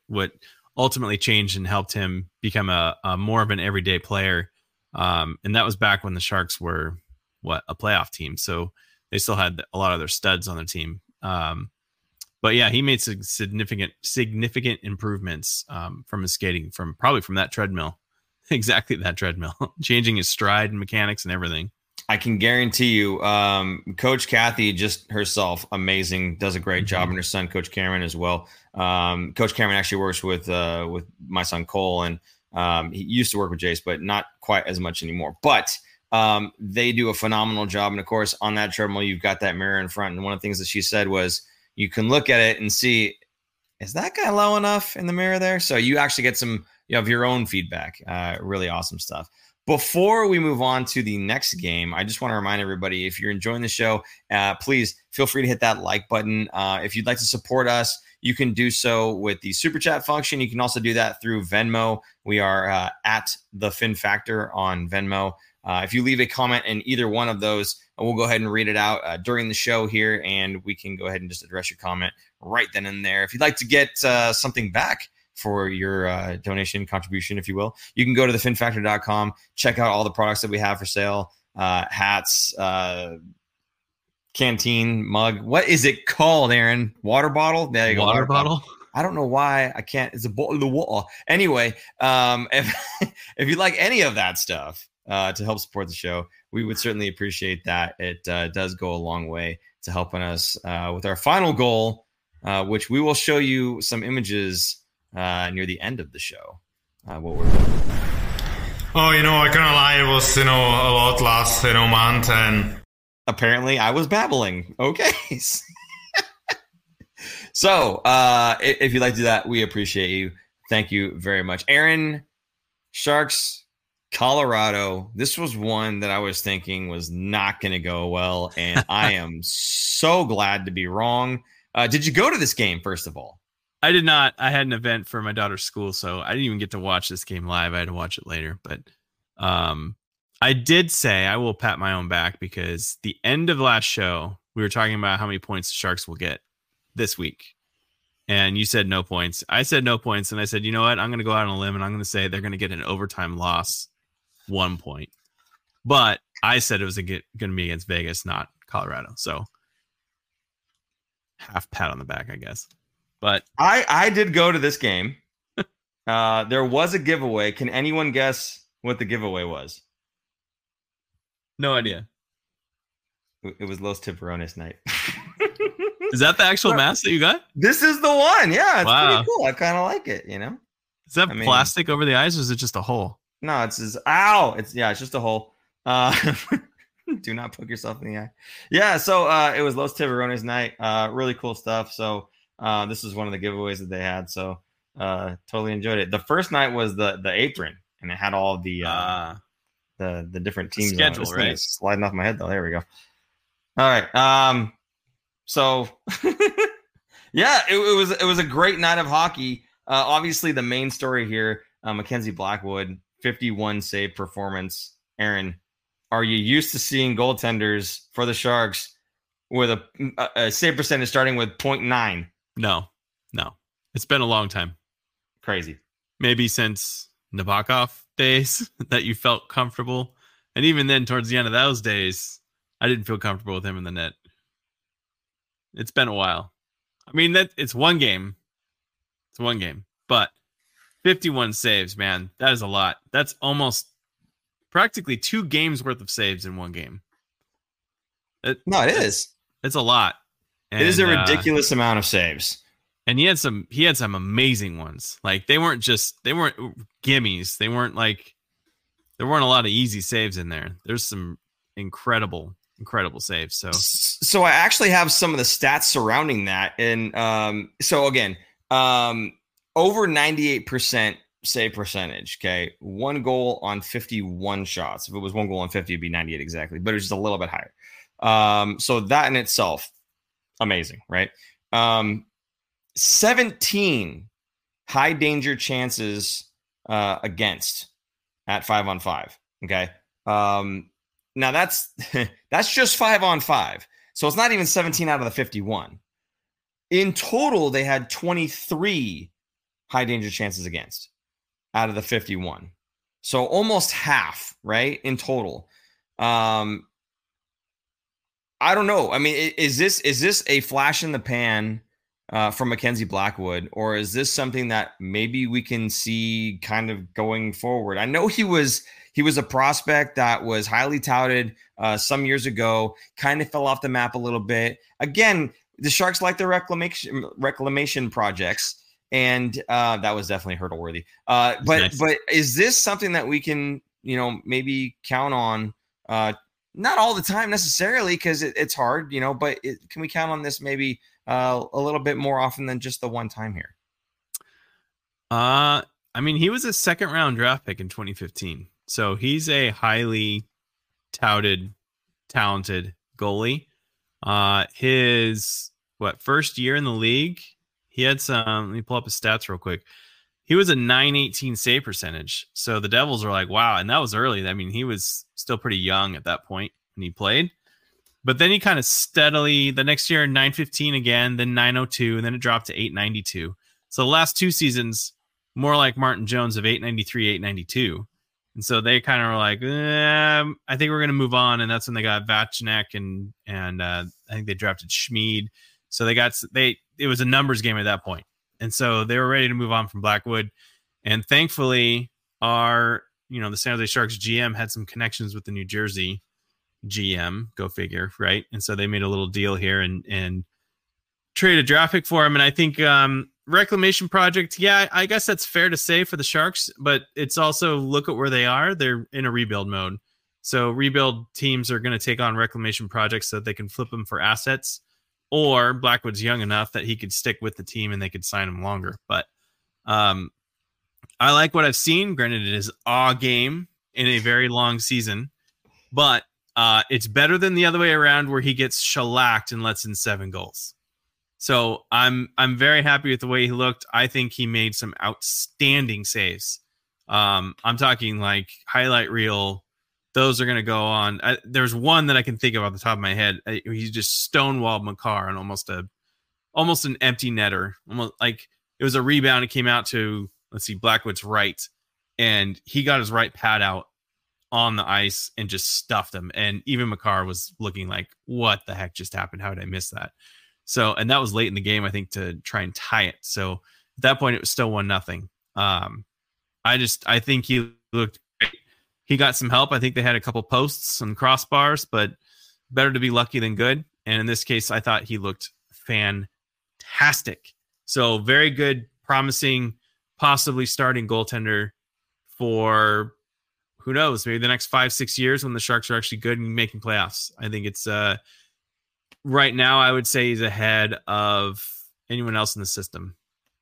ultimately changed and helped him become a more of an everyday player. And that was back when the Sharks were a playoff team. So they still had a lot of their studs on their team. But yeah, he made some significant improvements from his skating, probably from that treadmill, exactly that treadmill, changing his stride and mechanics and everything. I can guarantee you, Coach Kathy, just herself, amazing, does a great job, and her son, Coach Cameron, as well. Coach Cameron actually works with my son Cole, and He used to work with Jace, but not quite as much anymore. But they do a phenomenal job. And, of course, on that treadmill, you've got that mirror in front. And one of the things that she said was you can look at it and see, is that guy low enough in the mirror there? So you actually get some of your own feedback. Really awesome stuff. Before we move on to the next game, I just want to remind everybody, if you're enjoying the show, please feel free to hit that like button. If you'd like to support us, you can do so with the Super Chat function. You can also do that through Venmo. We are at the Fin Factor on Venmo. If you leave a comment in either one of those, we'll go ahead and read it out during the show here, and we can go ahead and just address your comment right then and there. If you'd like to get something back for your donation contribution, if you will, you can go to thefinfactor.com, check out all the products that we have for sale, hats, canteen, mug. What is it called, Aaron? Water bottle? There you go. Water bottle? I don't know why I can't. It's a bottle of the water. Anyway, if you'd like any of that stuff to help support the show, we would certainly appreciate that. It does go a long way to helping us with our final goal, which we will show you some images near the end of the show. What we're doing. Oh, I can't lie. It was, a lot last, month, and apparently I was babbling. Okay. So, if you'd like to do that, we appreciate you. Thank you very much. Aaron, Sharks, Colorado. This was one that I was thinking was not going to go well, and I am so glad to be wrong. Did you go to this game, first of all? I did not. I had an event for my daughter's school, so I didn't even get to watch this game live. I had to watch it later. But I did say I will pat my own back, because the end of last show, we were talking about how many points the Sharks will get this week. And you said no points. I said no points. And I said, you know what? I'm going to go out on a limb, and I'm going to say they're going to get an overtime loss, 1 point. But I said it was going to be against Vegas, not Colorado. So half pat on the back, I guess. But I did go to this game. There was a giveaway. Can anyone guess what the giveaway was? No idea. It was Los Tiburones night. Is that the actual mask that you got? This is the one. Yeah, it's pretty cool. I kind of like it, Is that plastic over the eyes, or is it just a hole? No, it's just, ow. It's just a hole. Do not poke yourself in the eye. Yeah, so it was Los Tiburones night. Really cool stuff. So this is one of the giveaways that they had, so totally enjoyed it. The first night was the apron, and it had all the different teams. Schedule, on it. Right? Sliding off my head though. There we go. All right. So yeah, it was a great night of hockey. Obviously, the main story here, Mackenzie Blackwood, 51 save performance. Aaron, are you used to seeing goaltenders for the Sharks with a save percentage starting with 0.9? No. It's been a long time. Crazy. Maybe since Nabokov days that you felt comfortable. And even then, towards the end of those days, I didn't feel comfortable with him in the net. It's been a while. I mean, it's one game. It's one game. But 51 saves, man, that is a lot. That's almost practically 2 games worth of saves in one game. It is. It's a lot. And, it is a ridiculous amount of saves, and he had some amazing ones. Like they weren't gimmies. They weren't like there weren't a lot of easy saves in there. There's some incredible saves. So I actually have some of the stats surrounding that, and so again, over 98% save percentage. Okay, 1 goal on 51 shots. If it was 1 goal on 50, it'd be 98 exactly, but it was just a little bit higher. So that in itself. Amazing, right? 17 high danger chances against at 5-on-5. Okay. Now that's just 5-on-5. So it's not even 17 out of the 51. In total, they had 23 high danger chances against out of the 51. So almost half, right? In total. I don't know. I mean, is this a flash in the pan from Mackenzie Blackwood, or is this something that maybe we can see kind of going forward? I know he was a prospect that was highly touted some years ago, kind of fell off the map a little bit. Again, the Sharks like their reclamation projects, And that was definitely Hertl worthy. But is this something that we can, you know, maybe count on? Not all the time necessarily, because it's hard, you know, but can we count on this maybe a little bit more often than just the one time here? I mean, he was a second round draft pick in 2015. So he's a highly touted, talented goalie. His first year in the league, he had some, let me pull up his stats real quick. He was a .918 save percentage. So the Devils are like, wow. And that was early. I mean, he was still pretty young at that point when he played, but then he kind of steadily the next year, .915 again, then .902, and then it dropped to .892. So the last two seasons, more like Martin Jones of .893, .892. And so they kind of were like, I think we're going to move on. And that's when they got Vacinak and I think they drafted Schmid. So it was a numbers game at that point. And so they were ready to move on from Blackwood. And thankfully the San Jose Sharks GM had some connections with the New Jersey GM, go figure. Right. And so they made a little deal here and traded a draft pick for him. And I think, reclamation project. Yeah, I guess that's fair to say for the Sharks, but it's also look at where they are. They're in a rebuild mode. So rebuild teams are going to take on reclamation projects so that they can flip them for assets, or Blackwood's young enough that he could stick with the team and they could sign him longer. But I like what I've seen. Granted, it is a game in a very long season, but it's better than the other way around where he gets shellacked and lets in 7 goals. So I'm very happy with the way he looked. I think he made some outstanding saves. I'm talking like highlight reel. Those are going to go on. There's one that I can think of off the top of my head. He just stonewalled Makar on almost an empty netter. Almost like it was a rebound. It came out to, Blackwood's right. And he got his right pad out on the ice and just stuffed him. And even Makar was looking like, what the heck just happened? How did I miss that? So, and that was late in the game, I think, to try and tie it. So at that point, it was still 1-0. I think he looked great. He got some help. I think they had a couple posts and crossbars, but better to be lucky than good. And in this case, I thought he looked fantastic. So very good, promising, possibly starting goaltender for, who knows, maybe the next 5-6 years when the Sharks are actually good and making playoffs. I think it's... right now, I would say he's ahead of anyone else in the system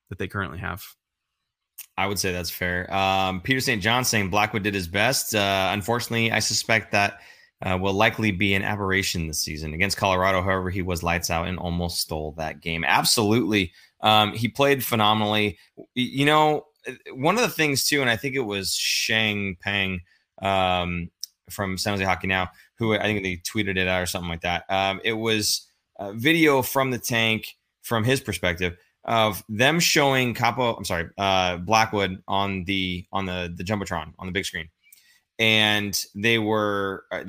that they currently have. I would say that's fair. Peter St. John saying Blackwood did his best. Unfortunately, I suspect that will likely be an aberration this season. Against Colorado, however, he was lights out and almost stole that game. Absolutely. He played phenomenally. You know, one of the things, too, and I think it was Shang Peng from San Jose Hockey Now, who I think they tweeted it out or something like that. It was a video from the tank from his perspective of them showing Blackwood on the Jumbotron on the big screen. And they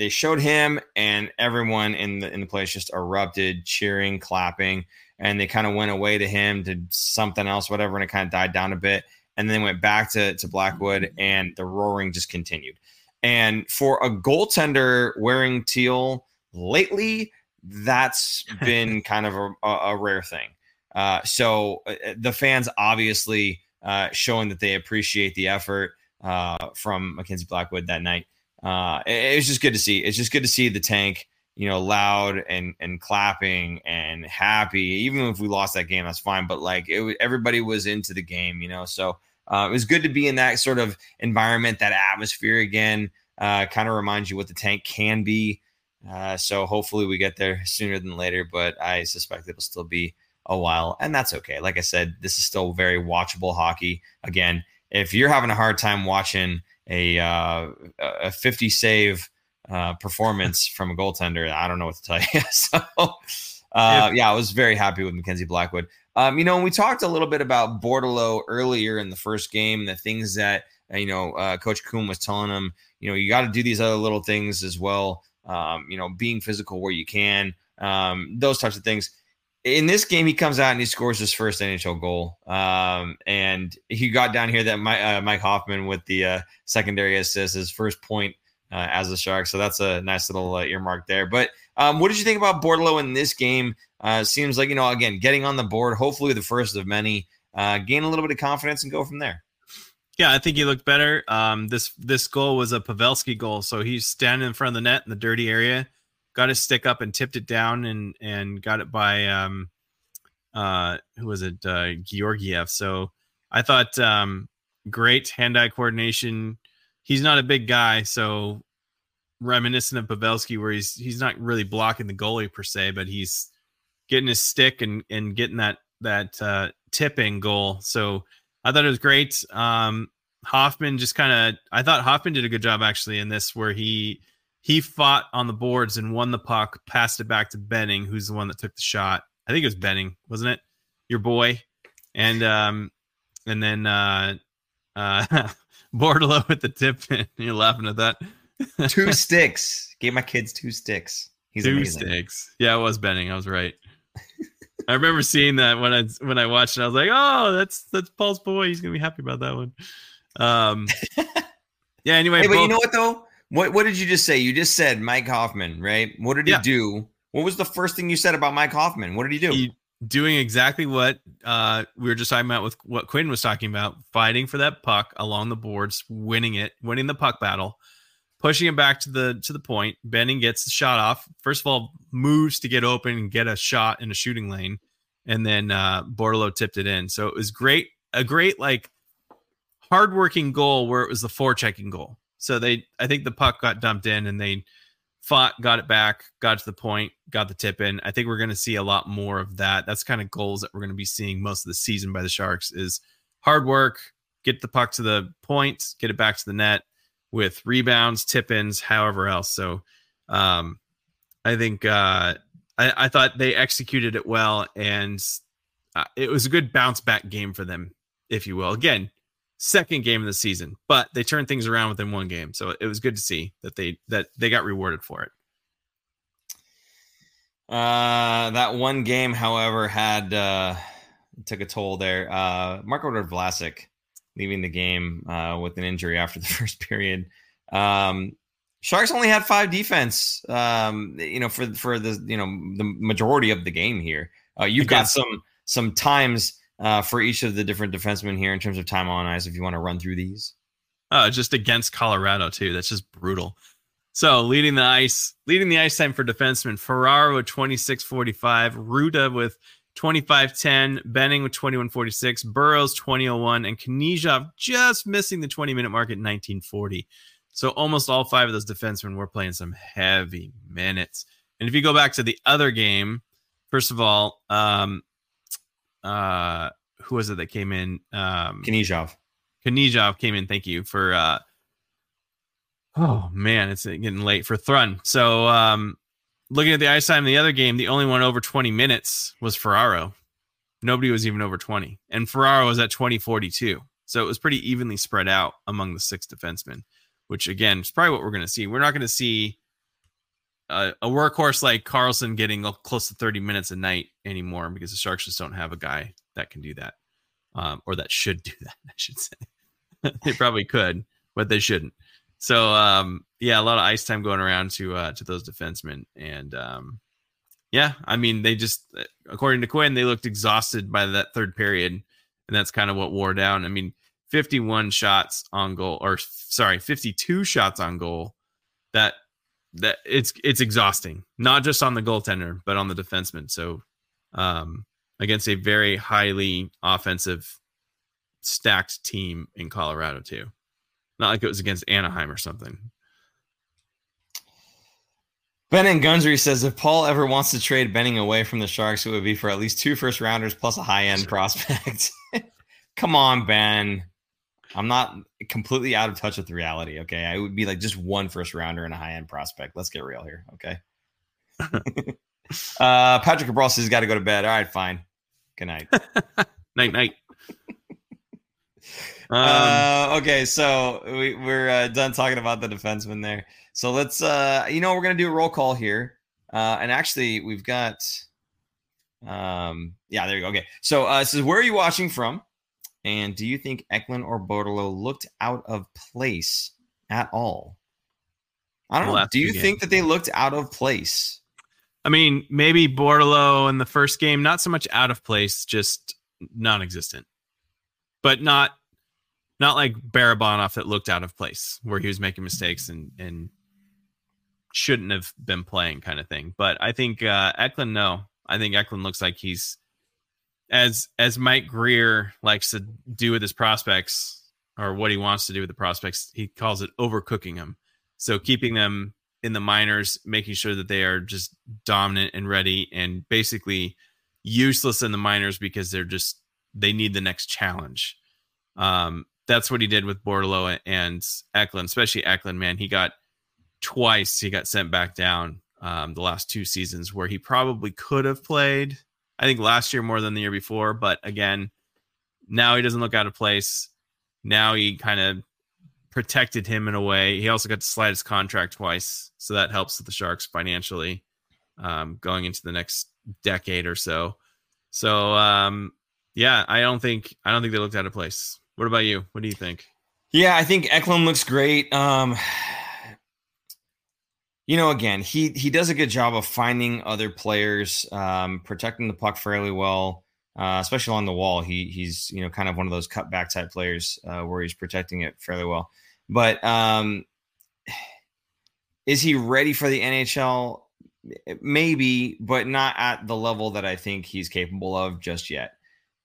showed him, and everyone in the place just erupted, cheering, clapping. And they kind of went away to him, did something else, whatever. And it kind of died down a bit and then went back to Blackwood, and the roaring just continued. And for a goaltender wearing teal lately, that's been kind of a rare thing. So the fans obviously showing that they appreciate the effort from Mackenzie Blackwood that night. It's just good to see. It's just good to see the tank, loud and clapping and happy. Even if we lost that game, that's fine. But everybody was into the game, so. It was good to be in that sort of environment, that atmosphere again. Kind of reminds you what the tank can be. So hopefully we get there sooner than later, but I suspect it'll still be a while, and that's okay. Like I said, this is still very watchable hockey. Again, if you're having a hard time watching a 50 save performance from a goaltender, I don't know what to tell you. So, I was very happy with Mackenzie Blackwood. And we talked a little bit about Bordeleau earlier in the first game, the things that, Coach Kuhn was telling him, you got to do these other little things as well, being physical where you can, those types of things. In this game, he comes out and he scores his first NHL goal. And he got down here that Mike Hoffman with the secondary assist, his first point as a Shark. So that's a nice little earmark there. But what did you think about Bordeleau in this game? Seems like, again, getting on the board, hopefully the first of many. gain a little bit of confidence and go from there. Yeah, I think he looked better. This goal was a Pavelski goal, so he's standing in front of the net in the dirty area, got his stick up and tipped it down and got it by who was it? Georgiev. So I thought great hand-eye coordination. He's not a big guy, so reminiscent of Pavelski, where he's not really blocking the goalie per se, but he's getting his stick and getting that tipping goal. So I thought it was great. Hoffman just kind of, I thought Hoffman did a good job actually in this, where he fought on the boards and won the puck, passed it back to Benning, who's the one that took the shot. I think it was Benning, wasn't it? Your boy. And then Bordeleau with the tip. You're laughing at that. 2 sticks. Gave my kids 2 sticks. He's amazing. 2 sticks. Yeah, it was Benning. I was right. I remember seeing that when I watched it. I was like, oh, that's Paul's boy. He's going to be happy about that one. Yeah, anyway. Hey, but you know what, though? What did you just say? You just said Mike Hoffman, right? What did he do? What was the first thing you said about Mike Hoffman? What did he do? Doing exactly what we were just talking about with what Quinn was talking about, fighting for that puck along the boards, winning it, winning the puck battle, pushing him back to the point. Benning gets the shot off. First of all, moves to get open and get a shot in a shooting lane, and then Bordeleau tipped it in. So it was great, a great like hardworking goal where it was the forechecking goal. So I think the puck got dumped in and they fought, got it back, got to the point, got the tip in. I think we're going to see a lot more of that. That's kind of goals that we're going to be seeing most of the season by the Sharks is hard work, get the puck to the point, get it back to the net with rebounds, tip-ins, however else. So I think I thought they executed it well, and it was a good bounce-back game for them, if you will. Again, second game of the season, but they turned things around within one game. So it was good to see that they got rewarded for it. That one game, however, had took a toll there. Marko Vlasic leaving the game with an injury after the first period. Sharks only had 5 defense, for the, the majority of the game here. You've got some times for each of the different defensemen here in terms of time on ice, if you want to run through these. Just against Colorado too. That's just brutal. So leading the ice time for defensemen, Ferraro at 26:45, Ruda with 25:10, Benning with 21:46, Burrows 20:01, and Knizhov just missing the 20-minute mark at 19:40. So almost all 5 of those defensemen were playing some heavy minutes. And if you go back to the other game, first of all, who was it that came in? Knizhov came in. Thank you for. Oh man, it's getting late for Thrun. So looking at the ice time in the other game, the only one over 20 minutes was Ferraro. Nobody was even over 20. And Ferraro was at 20:42. So it was pretty evenly spread out among the 6 defensemen, which, again, is probably what we're going to see. We're not going to see a workhorse like Karlsson getting close to 30 minutes a night anymore, because the Sharks just don't have a guy that can do that, or that should do that, I should say. They probably could, but they shouldn't. So, a lot of ice time going around to those defensemen. And, they just, according to Quinn, they looked exhausted by that third period. And that's kind of what wore down. 52 shots on goal. That it's exhausting, not just on the goaltender, but on the defenseman. So against a very highly offensive stacked team in Colorado too. Not like it was against Anaheim or something. Benning Gunsry says if Paul ever wants to trade Benning away from the Sharks, it would be for at least 2 first-rounders plus a high-end prospect. Come on, Ben. I'm not completely out of touch with reality, okay? I would be like just 1 first-rounder and a high-end prospect. Let's get real here, okay? Patrick Cabral says he's got to go to bed. All right, fine. Good night. Night-night. Okay, so we're done talking about the defenseman there. So let's, we're going to do a roll call here. And actually, we've got, there you go. Okay, so it says, where are you watching from? And do you think Eklund or Bordeleau looked out of place at all? I don't know. Do you think that they looked out of place? Maybe Bordeleau in the first game, not so much out of place, just non-existent. but not like Barabanov that looked out of place, where he was making mistakes and shouldn't have been playing kind of thing. But I think Eklund, I think Eklund looks like he's, as Mike Greer likes to do with his prospects, or what he wants to do with the prospects, he calls it overcooking them. So keeping them in the minors, making sure that they are just dominant and ready, and basically useless in the minors because they're just, they need the next challenge. That's what he did with Bordeleau and Eklund, especially Eklund, man. He got twice, he got sent back down the last two seasons where he probably could have played, I think last year more than the year before. But again, now he doesn't look out of place. Now he kind of protected him in a way. He also got to slide his contract twice, so that helps with the Sharks financially going into the next decade or so. So yeah, I don't think they looked out of place. What about you? What do you think? Yeah, I think Eklund looks great. Again, he does a good job of finding other players, protecting the puck fairly well, especially along the wall. He's kind of one of those cutback type players where he's protecting it fairly well. But is he ready for the NHL? Maybe, but not at the level that I think he's capable of just yet.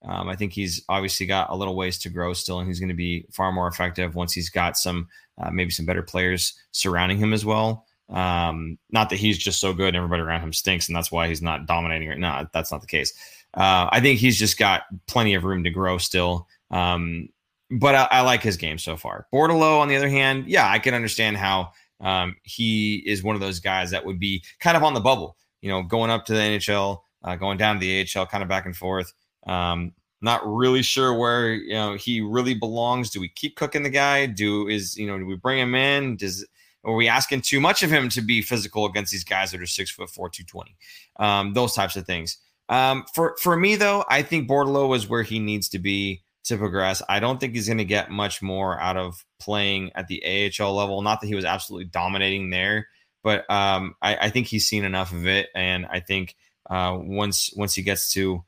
I think he's obviously got a little ways to grow still, and he's going to be far more effective once he's got some maybe some better players surrounding him as well. Not that he's just so good and everybody around him stinks and that's why he's not dominating right now. That's not the case. I think he's just got plenty of room to grow still. But I like his game so far. Bordeleau, on the other hand, yeah, I can understand how he is one of those guys that would be kind of on the bubble, going up to the NHL, going down to the AHL, kind of back and forth. Not really sure where he really belongs. Do we keep cooking the guy? Do we bring him in? Are we asking too much of him to be physical against these guys that are 6'4", 220? Those types of things. For me, though, I think Bordeleau is where he needs to be to progress. I don't think he's going to get much more out of playing at the AHL level. Not that he was absolutely dominating there, but I think he's seen enough of it. And I think once he gets to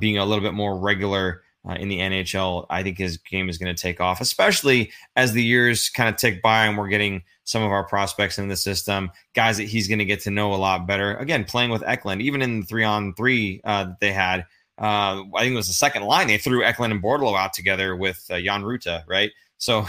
being a little bit more regular in the NHL, I think his game is going to take off, especially as the years kind of tick by and we're getting some of our prospects in the system, guys that he's going to get to know a lot better. Again, playing with Eklund, even in the 3-on-3 that they had, I think it was the second line, they threw Eklund and Bordeleau out together with Jan Ruta, right? So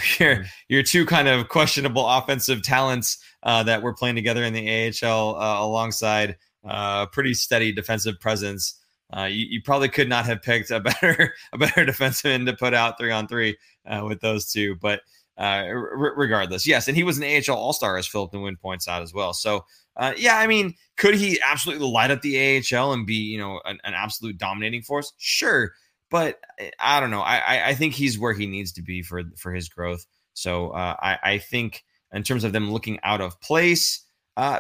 your two kind of questionable offensive talents that were playing together in the AHL alongside a pretty steady defensive presence. You probably could not have picked a better defenseman to put out 3-on-3 with those two. But regardless, yes, and he was an AHL All-Star, as Philip Nguyen points out as well. So, yeah, I mean, could he absolutely light up the AHL and be, an absolute dominating force? Sure, but I don't know. I think he's where he needs to be for his growth. So I think in terms of them looking out of place,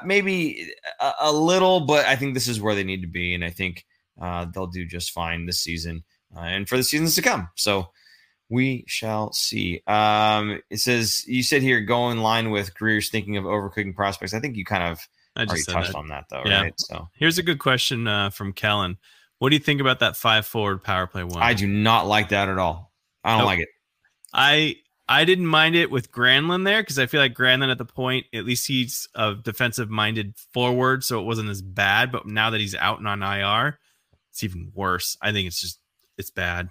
maybe a little, but I think this is where they need to be, and I think they'll do just fine this season and for the seasons to come. So we shall see. It says, you said here, go in line with Greer's thinking of overcooking prospects. I think you kind of already touched on that, though, yeah. Right? So here's a good question from Kellen. What do you think about that 5-forward power play one? I do not like that at all. I don't like it. I didn't mind it with Granlund there because I feel like Granlund at the point, at least he's a defensive-minded forward, so it wasn't as bad. But now that he's out and on IR, it's even worse. I think it's bad.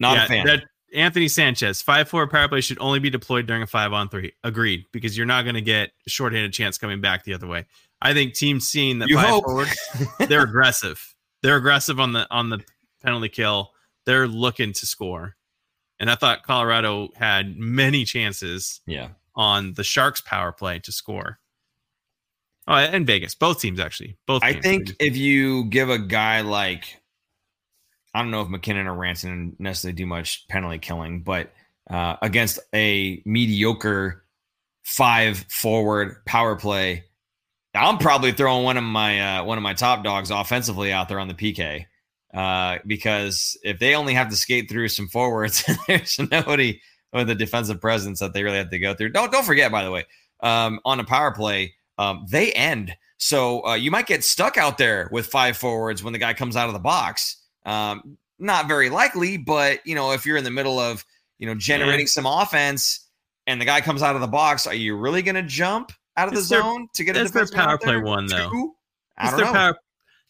Not a fan. Anthony Sanchez, 5-4 power play should only be deployed during a 5-on-3. Agreed, because you're not going to get a shorthanded chance coming back the other way. I think teams seeing that 5-forward, they're aggressive. They're aggressive on the penalty kill. They're looking to score. And I thought Colorado had many chances on the Sharks power play to score. Oh, and Vegas. Both teams, actually. I think if you give a guy like, I don't know if McKinnon or Ranson necessarily do much penalty killing, but against a mediocre 5-forward power play, I'm probably throwing one of my top dogs offensively out there on the PK because if they only have to skate through some forwards, there's nobody with a defensive presence that they really have to go through. Don't forget, by the way, on a power play, they end. So you might get stuck out there with 5 forwards when the guy comes out of the box. Not very likely, but, you know, if you're in the middle of, you know, generating some offense and the guy comes out of the box, are you really going to jump out of the zone to get a defenseman? That's their power play one, though. I don't know.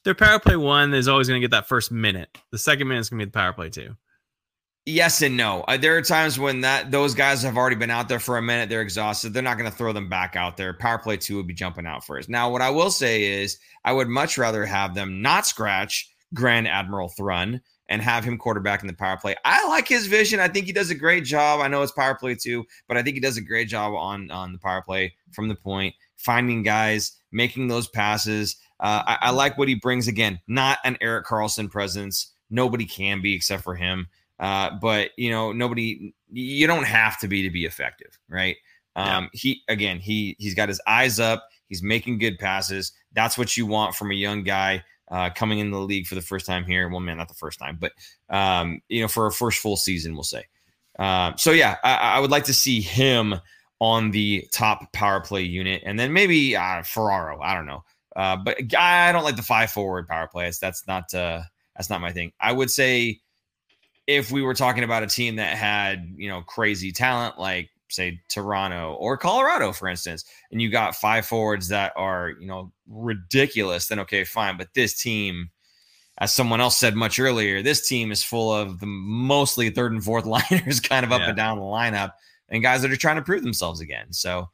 Their power play one is always going to get that first minute. The second minute is going to be the power play two. Yes and no. There are times when those guys have already been out there for a minute. They're exhausted. They're not going to throw them back out there. Power play two would be jumping out first. Now, what I will say is I would much rather have them not scratch Grand Admiral Thrawn and have him quarterback in the power play. I like his vision. I think he does a great job. I know it's power play too, but I think he does a great job on the power play from the point, finding guys, making those passes. I like what he brings. Again, not an Erik Karlsson presence. Nobody can be except for him. But, you know, you don't have to be effective, right? Yeah. He's got his eyes up. He's making good passes. That's what you want from a young guy. Coming in the league for the first time here. Well, man, not the first time, but, you know, for a first full season, we'll say. I would like to see him on the top power play unit. And then maybe Ferraro, I don't know. But I don't like the 5-forward power play. That's not my thing. I would say if we were talking about a team that had, you know, crazy talent, like say Toronto or Colorado, for instance, and you got 5 forwards that are, you know, ridiculous, then okay, fine. But this team, as someone else said much earlier, this team is full of the mostly 3rd and 4th liners kind of up and down the lineup and guys that are trying to prove themselves again. So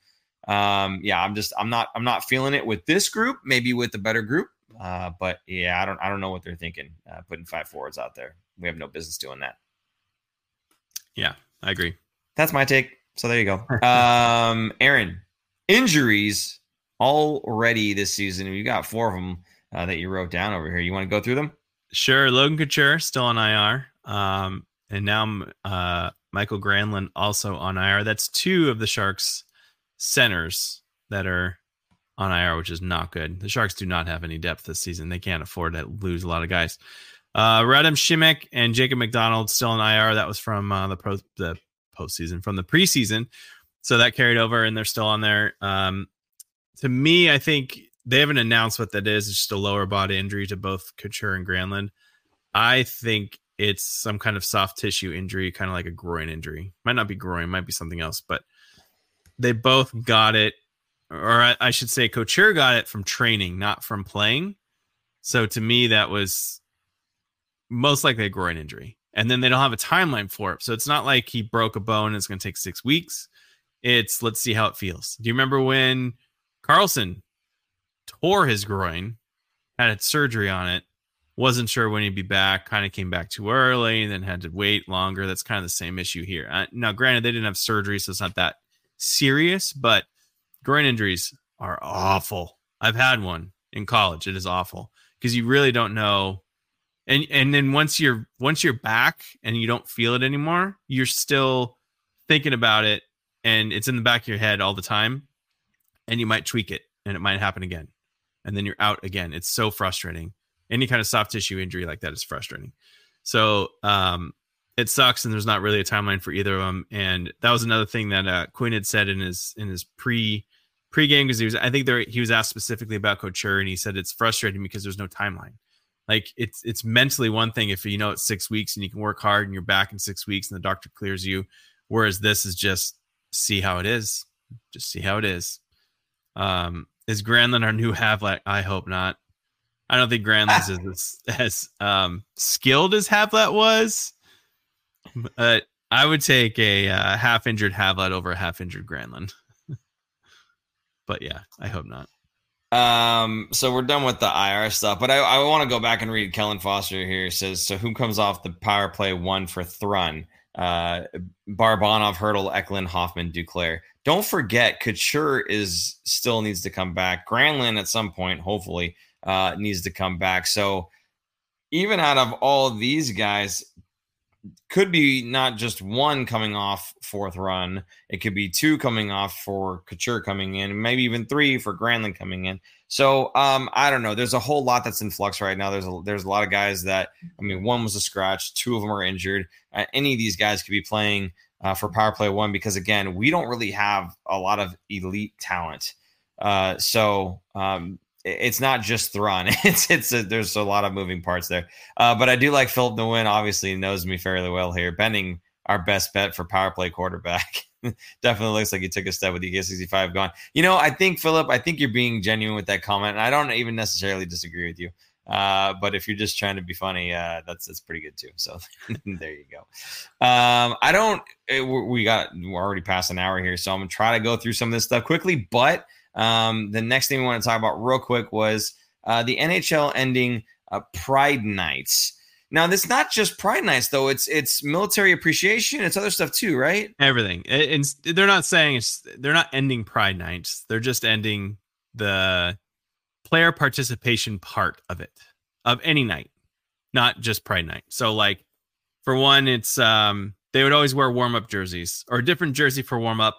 I'm not feeling it with this group, maybe with the better group. I don't know what they're thinking, putting 5 forwards out there. We have no business doing that. Yeah, I agree. That's my take. So there you go. Aaron, injuries already this season. You got 4 of them that you wrote down over here. You want to go through them? Sure. Logan Couture still on IR. And now Mikael Granlund also on IR. That's 2 of the Sharks centers that are on IR, which is not good. The Sharks do not have any depth this season. They can't afford to lose a lot of guys. Radim Šimek and Jacob McDonald still on IR. That was from the postseason, from the preseason, so that carried over, and they're still on there. To me, I think they haven't announced what that is. It's just a lower body injury to both Couture and Granlund. I think it's some kind of soft tissue injury, kind of like a groin injury. Might not be groin, might be something else, but they both got it, or I should say Couture got it from training, not from playing. So to me, that was most likely a groin injury. And then they don't have a timeline for it. So it's not like he broke a bone and it's going to take 6 weeks. It's let's see how it feels. Do you remember when Karlsson tore his groin, had surgery on it, wasn't sure when he'd be back, kind of came back too early, and then had to wait longer? That's kind of the same issue here. Now, granted, they didn't have surgery, so it's not that serious, but groin injuries are awful. I've had one in college. It is awful because you really don't know. And then once you're back and you don't feel it anymore, you're still thinking about it, and it's in the back of your head all the time, and you might tweak it and it might happen again. And then you're out again. It's so frustrating. Any kind of soft tissue injury like that is frustrating. So it sucks, and there's not really a timeline for either of them. And that was another thing that Quinn had said in his pre-game, because he was asked specifically about Couture, and he said it's frustrating because there's no timeline. Like it's mentally one thing if you know it's 6 weeks and you can work hard and you're back in 6 weeks and the doctor clears you, whereas this is just see how it is. Just see how it is. Is Granlund our new Havlat? I hope not. I don't think Granlund's is as skilled as Havlat was. But I would take a half-injured Havlat over a half-injured Granlund. But yeah, I hope not. So we're done with the IR stuff, but I want to go back and read Kellen Foster here. It says, so who comes off the power play one for Thrawn? Barabanov, Hertl, Eklund, Hoffman, Duclair. Don't forget, Couture still needs to come back. Granlund at some point, hopefully, needs to come back. So even out of all these guys, could be not just one coming off fourth run. It could be 2 coming off for Couture coming in, maybe even 3 for Granlund coming in. So I don't know. There's a whole lot that's in flux right now. There's a lot of guys that, I mean, 1 was a scratch. 2 of them are injured. Any of these guys could be playing for power play one, because again, we don't really have a lot of elite talent. So it's not just Thrawn. There's a lot of moving parts there. But I do like Filip Nguyen. Obviously, knows me fairly well here. Benning, our best bet for power play quarterback. Definitely looks like he took a step with the EK65 gone. You know, I think, Philip, I think you're being genuine with that comment. And I don't even necessarily disagree with you. But if you're just trying to be funny, that's pretty good too. So there you go. We're already past an hour here, so I'm gonna try to go through some of this stuff quickly. But the next thing we want to talk about real quick was the NHL ending Pride Nights. Now, this not just Pride Nights though; it's military appreciation, it's other stuff too, right? Everything. And they're not saying they're not ending Pride Nights; they're just ending the player participation part of it, of any night, not just Pride Night. So like for one, it's they would always wear warm-up jerseys or a different jersey for warm-up,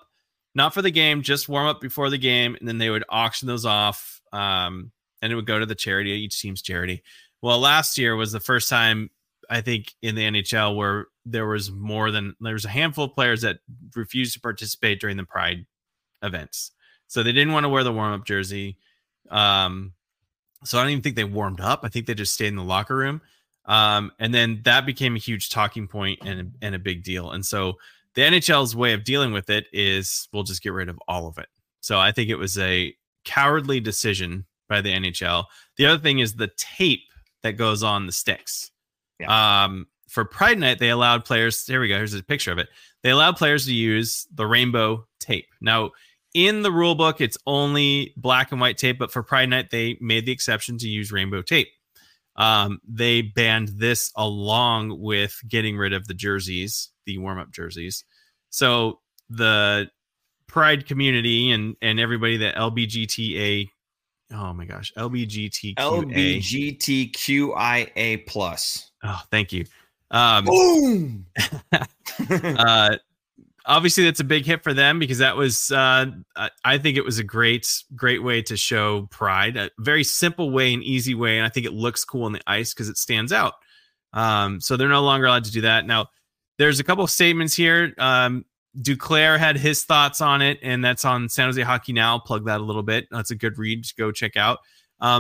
not for the game, just warm-up before the game. And then they would auction those off and it would go to the charity, each team's charity. Well, last year was the first time I think in the NHL where there was a handful of players that refused to participate during the Pride events. So they didn't want to wear the warm-up jersey. So I don't even think they warmed up. I think they just stayed in the locker room. And then that became a huge talking point and a big deal. And so the NHL's way of dealing with it is we'll just get rid of all of it. So I think it was a cowardly decision by the NHL. The other thing is the tape that goes on the sticks. Yeah. For Pride Night, they allowed players. Here we go. Here's a picture of it. They allowed players to use the rainbow tape. Now, in the rule book, it's only black and white tape, but for Pride Night, they made the exception to use rainbow tape. They banned this along with getting rid of the jerseys, the warm-up jerseys. So the Pride community and everybody that LGBTQIA plus. Oh, thank you. Boom! Obviously, that's a big hit for them because that was, I think it was a great way to show pride, a very simple way and easy way. And I think it looks cool on the ice because it stands out. So they're no longer allowed to do that. Now, there's a couple of statements here. Duclair had his thoughts on it, and that's on San Jose Hockey Now. I'll plug that a little bit. That's a good read to go check out.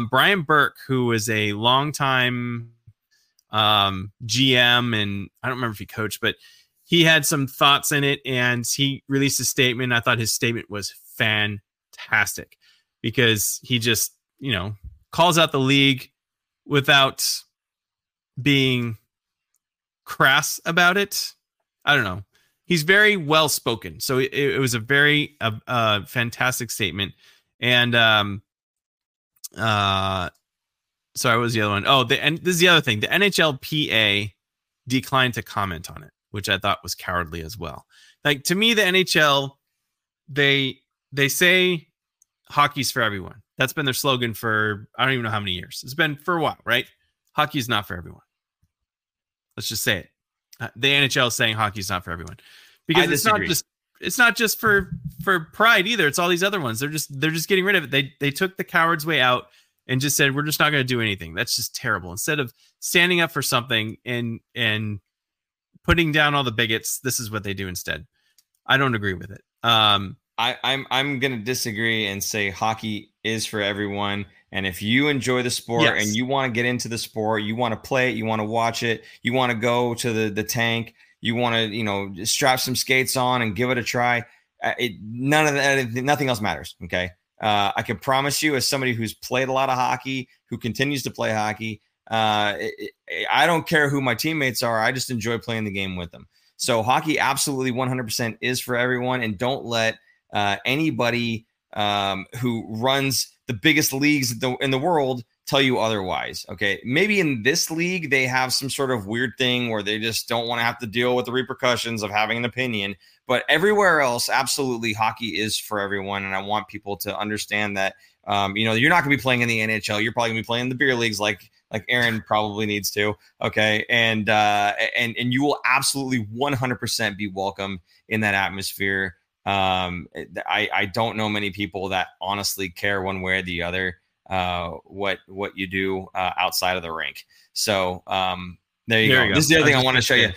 Brian Burke, who is a longtime GM, and I don't remember if he coached, but he had some thoughts in it, and he released a statement. I thought his statement was fantastic because he just, you know, calls out the league without being crass about it. I don't know. He's very well-spoken. So it was a very fantastic statement. And sorry, what was the other one? Oh, and this is the other thing. The NHLPA declined to comment on it, which I thought was cowardly as well. Like, to me, the NHL, they say hockey's for everyone. That's been their slogan for, I don't even know how many years. It's been for a while, right? Hockey's not for everyone. Let's just say it. The NHL is saying hockey's not for everyone. Because it's not just for pride either. It's all these other ones. They're just getting rid of it. They took the coward's way out and just said, we're just not going to do anything. That's just terrible. Instead of standing up for something and putting down all the bigots, this is what they do instead. I don't agree with it. I'm going to disagree and say hockey is for everyone. And if you enjoy the sport, yes, and you want to get into the sport, you want to play it, you want to watch it, you want to go to the tank, you want to, you know, strap some skates on and give it a try. Nothing else matters. Okay. I can promise you, as somebody who's played a lot of hockey, who continues to play hockey, I don't care who my teammates are. I just enjoy playing the game with them. So hockey absolutely 100% is for everyone. And don't let anybody who runs the biggest leagues in the world tell you otherwise. Okay. Maybe in this league, they have some sort of weird thing where they just don't want to have to deal with the repercussions of having an opinion, but everywhere else, absolutely hockey is for everyone. And I want people to understand that, you know, you're not gonna be playing in the NHL. You're probably gonna be playing in the beer leagues, like Aaron probably needs to. Okay. And you will absolutely 100% be welcome in that atmosphere. I don't know many people that honestly care one way or the other, what you do, outside of the rink. So, there you go. This is the other thing I want to show you.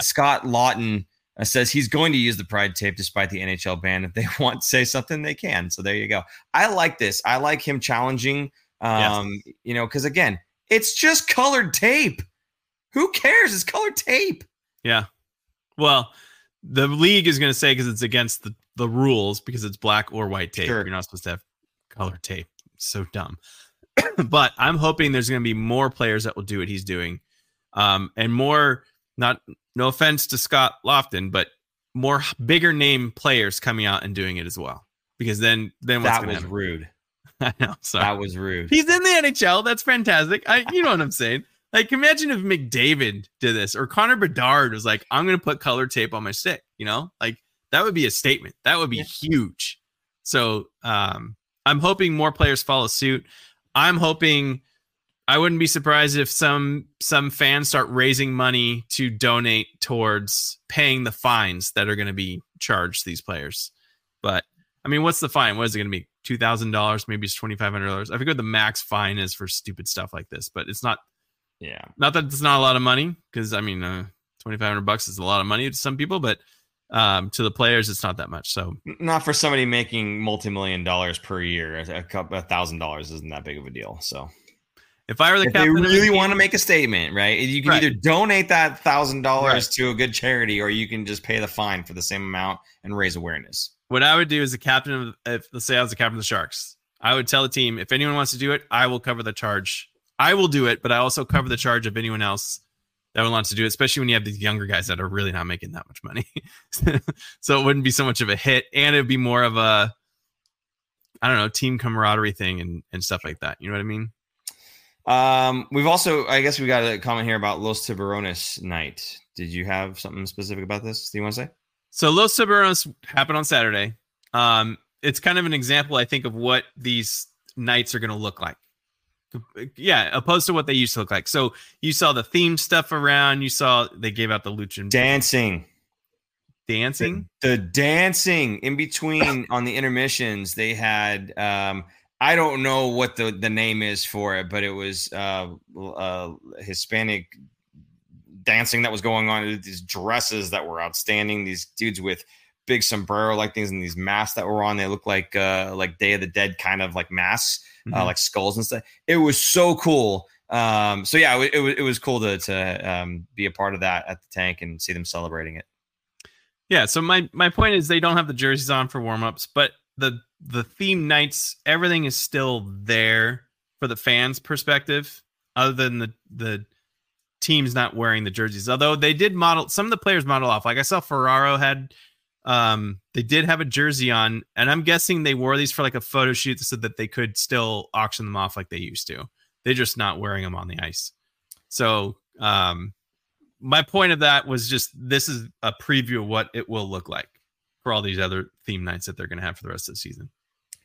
Scott Lawton, says he's going to use the pride tape despite the NHL ban. If they want to say something, they can. So there you go. I like this. I like him challenging, yes. You know, because again, it's just colored tape. Who cares? It's colored tape. Yeah. Well, the league is going to say, because it's against the rules, because it's black or white tape. Sure. You're not supposed to have colored tape. It's so dumb. But I'm hoping there's going to be more players that will do what he's doing. And more, not no offense to Scott Lofton, but more bigger name players coming out and doing it as well. Because then what's that was happen? Rude. I know. Sorry. That was rude. He's in the NHL. That's fantastic. You know what I'm saying? Like, imagine if McDavid did this, or Connor Bedard was like, I'm going to put color tape on my stick. You know, like that would be a statement. That would be huge. So I'm hoping more players follow suit. I'm hoping, I wouldn't be surprised if some fans start raising money to donate towards paying the fines that are going to be charged these players. But I mean, what's the fine? What is it going to be? $2,000? Maybe it's $2,500. I forget what the max fine is for stupid stuff like this, but it's not. Yeah, not that it's not a lot of money, because I mean, $2,500 is a lot of money to some people, but to the players, it's not that much. So not for somebody making $multi-million per year, $1,000 isn't that big of a deal. So if I were the captain, they really want to make a statement, right? You can either donate that $1,000 to a good charity, or you can just pay the fine for the same amount and raise awareness. What I would do as the captain of, let's say I was the captain of the Sharks, I would tell the team, if anyone wants to do it, I will cover the charge. I will do it, but I also cover the charge of anyone else that would want to do it, especially when you have these younger guys that are really not making that much money. So it wouldn't be so much of a hit, and it'd be more of a, I don't know, team camaraderie thing and stuff like that. You know what I mean? We've also, I guess we got a comment here about Los Tiburones night. Did you have something specific about this? Do you want to say? So Los Tiburones happened on Saturday. It's kind of an example, I think, of what these nights are going to look like. Yeah, opposed to what they used to look like. So you saw the theme stuff around. You saw they gave out the lucha dancing. The dancing in between on the intermissions. They had I don't know what the name is for it, but it was Hispanic dancing that was going on. These dresses that were outstanding. These dudes with big sombrero like things and these masks that were on. They looked like Day of the Dead kind of like masks. Mm-hmm. Like skulls and stuff. It was so cool. So yeah, it was cool to be a part of that at the tank and see them celebrating it. Yeah. So my point is, they don't have the jerseys on for warmups, but the theme nights, everything is still there for the fans' perspective, other than the teams not wearing the jerseys. Although they did model, some of the players model off. Like I saw Ferraro had. They did have a jersey on, and I'm guessing they wore these for like a photo shoot so that they could still auction them off like they used to. They're just not wearing them on the ice. So my point of that was just, this is a preview of what it will look like for all these other theme nights that they're going to have for the rest of the season.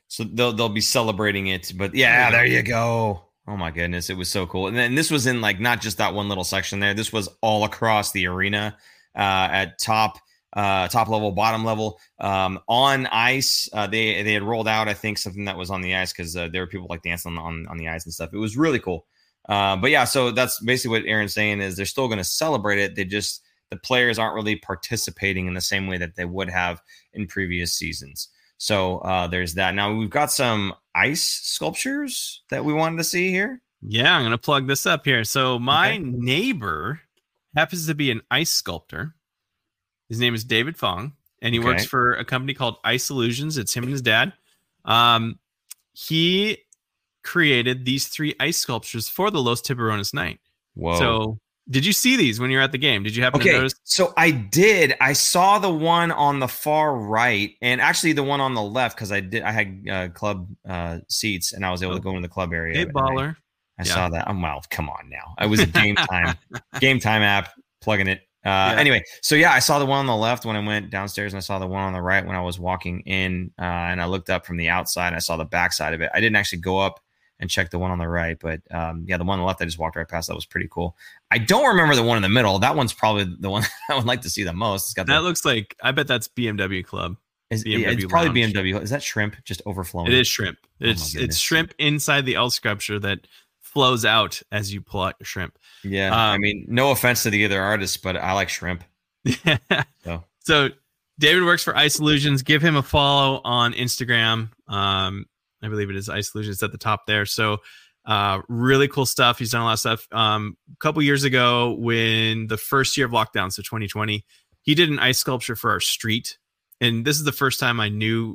So they'll be celebrating it, but yeah, there you go. Oh my goodness. It was so cool. And then this was in like, not just that one little section there. This was all across the arena at top level, bottom level, on ice. They had rolled out, I think, something that was on the ice, because there were people like dancing on the ice and stuff. It was really cool. But yeah, so that's basically what Aaron's saying, is they're still going to celebrate it. They just, the players aren't really participating in the same way that they would have in previous seasons. So there's that. Now we've got some ice sculptures that we wanted to see here. Yeah, I'm going to plug this up here. So my neighbor happens to be an ice sculptor. His name is David Fong, and he works for a company called Ice Illusions. It's him and his dad. He created these 3 ice sculptures for the Los Tiburones night. Whoa. So did you see these when you were at the game? Did you happen to notice? So I did. I saw the one on the far right, and actually the one on the left, because I had club seats, and I was able to go into the club area. Big baller. I saw that. I'm wild. Come on now. I was a game time app, plugging it. Anyway, so yeah, I saw the one on the left when I went downstairs, and I saw the one on the right when I was walking in, and I looked up from the outside and I saw the backside of it. I didn't actually go up and check the one on the right, but yeah, the one on the left, I just walked right past. That was pretty cool. I don't remember the one in the middle. That one's probably the one I would like to see the most. It's got that looks like, I bet that's BMW Club. It's probably Lounge. BMW. Is that shrimp just overflowing? It is shrimp. It's shrimp inside the L sculpture that flows out as you pull out your shrimp. Yeah, I mean, no offense to the other artists, but I like shrimp. Yeah. So. So David works for Ice Illusions. Give him a follow on Instagram. I believe it is Ice Illusions at the top there. So really cool stuff. He's done a lot of stuff. A couple years ago when the first year of lockdown, so 2020, he did an ice sculpture for our street. And this is the first time I knew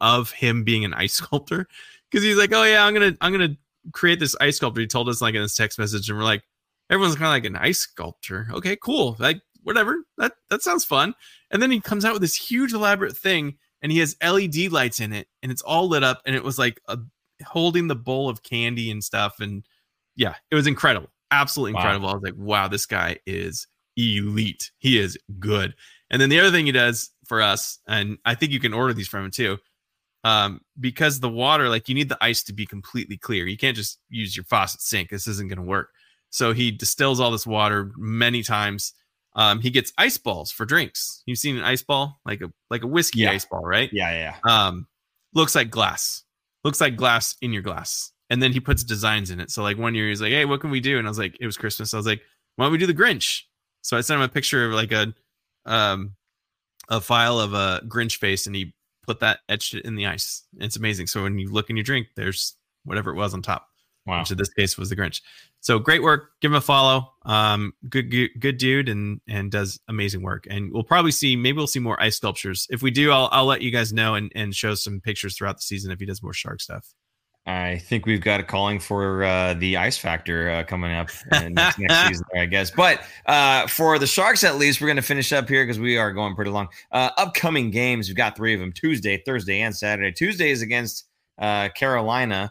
of him being an ice sculptor, because he's like, oh yeah, I'm going to create this ice sculpture. He told us in this text message, and we're like, everyone's kind of like an ice sculpture. Okay, cool. Like, whatever. That sounds fun. And then he comes out with this huge elaborate thing, and he has LED lights in it, and it's all lit up, and it was like holding the bowl of candy and stuff. And yeah, it was incredible. Absolutely incredible. Wow. I was like, wow, this guy is elite. He is good. And then the other thing he does for us, and I think you can order these from him too, because the water, you need the ice to be completely clear. You can't just use your faucet sink. This isn't going to work. So he distills all this water many times. He gets ice balls for drinks. You've seen an ice ball, like a whiskey ice ball, right? Yeah. Looks like glass in your glass. And then he puts designs in it. So one year he's like, hey, what can we do? And I was like, it was Christmas. I was like, why don't we do the Grinch? So I sent him a picture of a file of a Grinch face, and he put that, etched it in the ice. It's amazing. So when you look in your drink, there's whatever it was on top. Wow. Which in this case was the Grinch. So great work. Give him a follow. Good dude, and does amazing work. And maybe we'll see more ice sculptures. If we do, I'll let you guys know and show some pictures throughout the season if he does more shark stuff. I think we've got a calling for the Ice Factor coming up next season, I guess. But for the Sharks, at least, we're going to finish up here because we are going pretty long. Upcoming games, we've got three of them: Tuesday, Thursday, and Saturday. Tuesday is against Carolina.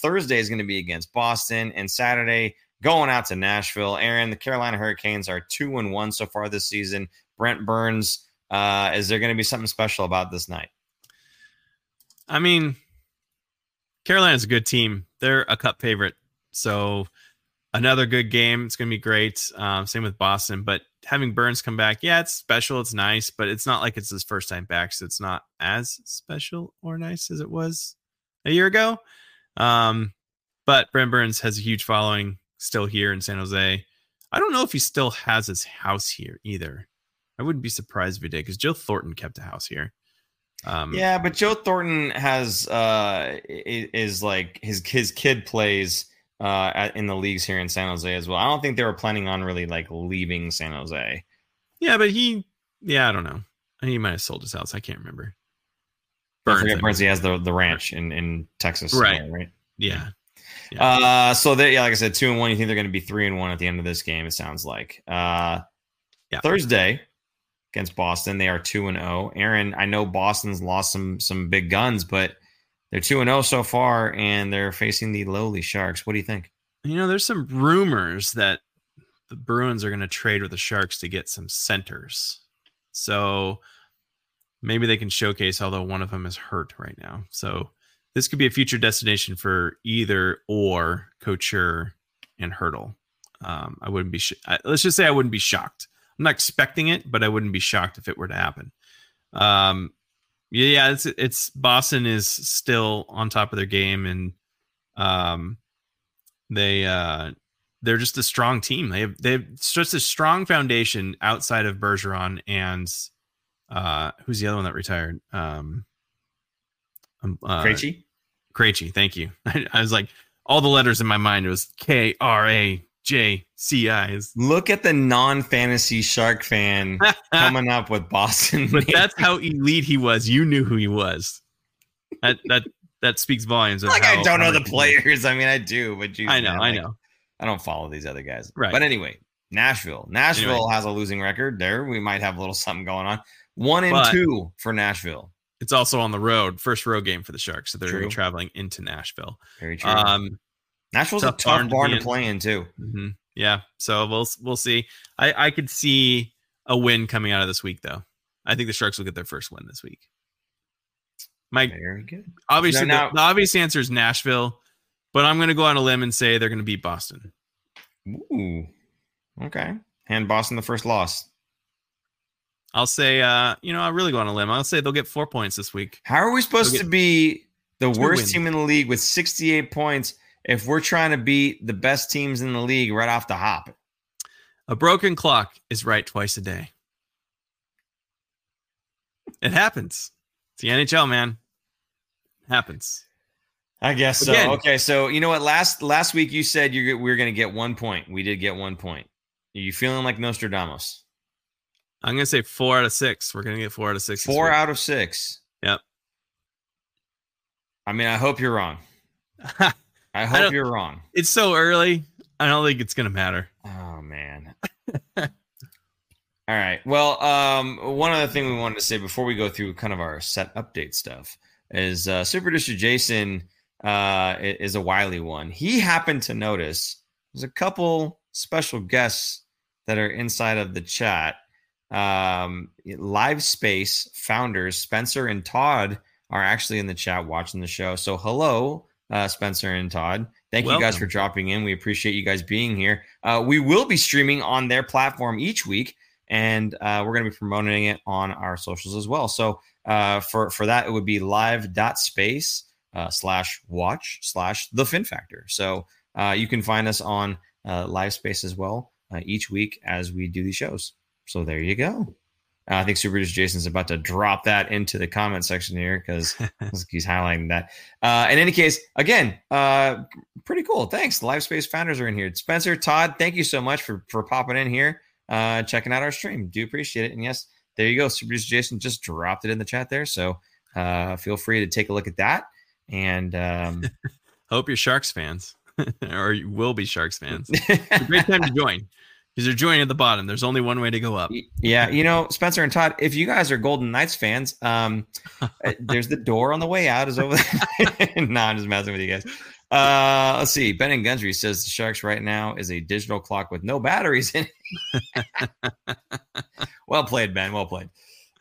Thursday is going to be against Boston, and Saturday going out to Nashville. Aaron, the Carolina Hurricanes are 2-1 so far this season. Brent Burns, is there going to be something special about this night? I mean, Carolina's a good team. They're a cup favorite. So another good game. It's going to be great. Same with Boston, but having Burns come back, yeah, it's special. It's nice, but it's not like it's his first time back. So it's not as special or nice as it was a year ago. But Brent Burns has a huge following still here in San Jose. I don't know if he still has his house here either. I wouldn't be surprised if he did, because Joe Thornton kept a house here. Yeah, but Joe Thornton has his kid plays in the leagues here in San Jose as well. I don't think they were planning on really leaving San Jose. Yeah, but I don't know. He might have sold his house. I can't remember. Burns, he has the ranch in Texas, right? Yeah. So they, like I said, 2-1. You think they're going to be 3-1 at the end of this game? It sounds like. Thursday against Boston, they are 2-0. Aaron, I know Boston's lost some big guns, but they're 2-0 so far, and they're facing the lowly Sharks. What do you think? There's some rumors that the Bruins are going to trade with the Sharks to get some centers. So maybe they can showcase, although one of them is hurt right now. So this could be a future destination for either or Couture and Hertl. I wouldn't be let's just say I wouldn't be shocked. I'm not expecting it, but I wouldn't be shocked if it were to happen. It's Boston is still on top of their game, and they're just a strong team. They have such a strong foundation outside of Bergeron and who's the other one that retired? Krejci. Thank you. I was like, all the letters in my mind, it was KRAJCI's. Look at the non-fantasy Shark fan coming up with Boston. But that's how elite he was. You knew who he was. That speaks volumes. Of I don't know the players. I mean, I do, but geez, I know. I don't follow these other guys. Right. But anyway, Nashville has a losing record. There, we might have a little something going on. 1-2 for Nashville. It's also on the road, first road game for the Sharks, so they're going to be traveling into Nashville. Very true. Nashville's a tough barn to play in too. Mm-hmm. Yeah, so we'll see. I could see a win coming out of this week, though. I think the Sharks will get their first win this week. Mike, very good. Obviously, the obvious answer is Nashville, but I'm going to go on a limb and say they're going to beat Boston. Ooh. Okay. Hand Boston the first loss. I'll say, I really go on a limb. I'll say they'll get 4 points this week. How are we supposed to be the worst team in the league with 68 points if we're trying to beat the best teams in the league right off the hop? A broken clock is right twice a day. It happens. It's the NHL, man. It happens. I guess so. Again, okay, so you know what? Last week you said we were going to get 1 point. We did get 1 point. Are you feeling like Nostradamus? I'm going to say 4 out of 6. We're going to get 4 out of 6. 4 out of 6. Yep. I mean, I hope you're wrong. I hope you're wrong. It's so early. I don't think it's going to matter. Oh, man. All right. Well, one other thing we wanted to say before we go through kind of our set update stuff is Super Producer Jason is a wily one. He happened to notice there's a couple special guests that are inside of the chat. Live Space founders Spencer and Todd are actually in the chat watching the show. So hello, Spencer and Todd. Thank you guys for dropping in. We appreciate you guys being here. We will be streaming on their platform each week. And we're going to be promoting it on our socials as well. So for that, it would be live.space/watch/theFinFactor. So you can find us on Live Space as well each week as we do these shows. So there you go. I think Super Producer Jason's about to drop that into the comment section here because he's highlighting that. In any case, again, pretty cool. Thanks. Live Space founders are in here. Spencer, Todd, thank you so much for popping in here. Checking out our stream. Do appreciate it. And yes, there you go. Super Producer Jason just dropped it in the chat there. So feel free to take a look at that. And hope you're Sharks fans or you will be Sharks fans. It's a great time to join because you're joining at the bottom. There's only one way to go up. Yeah. You know, Spencer and Todd, if you guys are Golden Knights fans, there's the door on the way out is over there. No, I'm just messing with you guys. Let's see. Ben and Gundry says the Sharks right now is a digital clock with no batteries in it. Well played, Ben. Well played.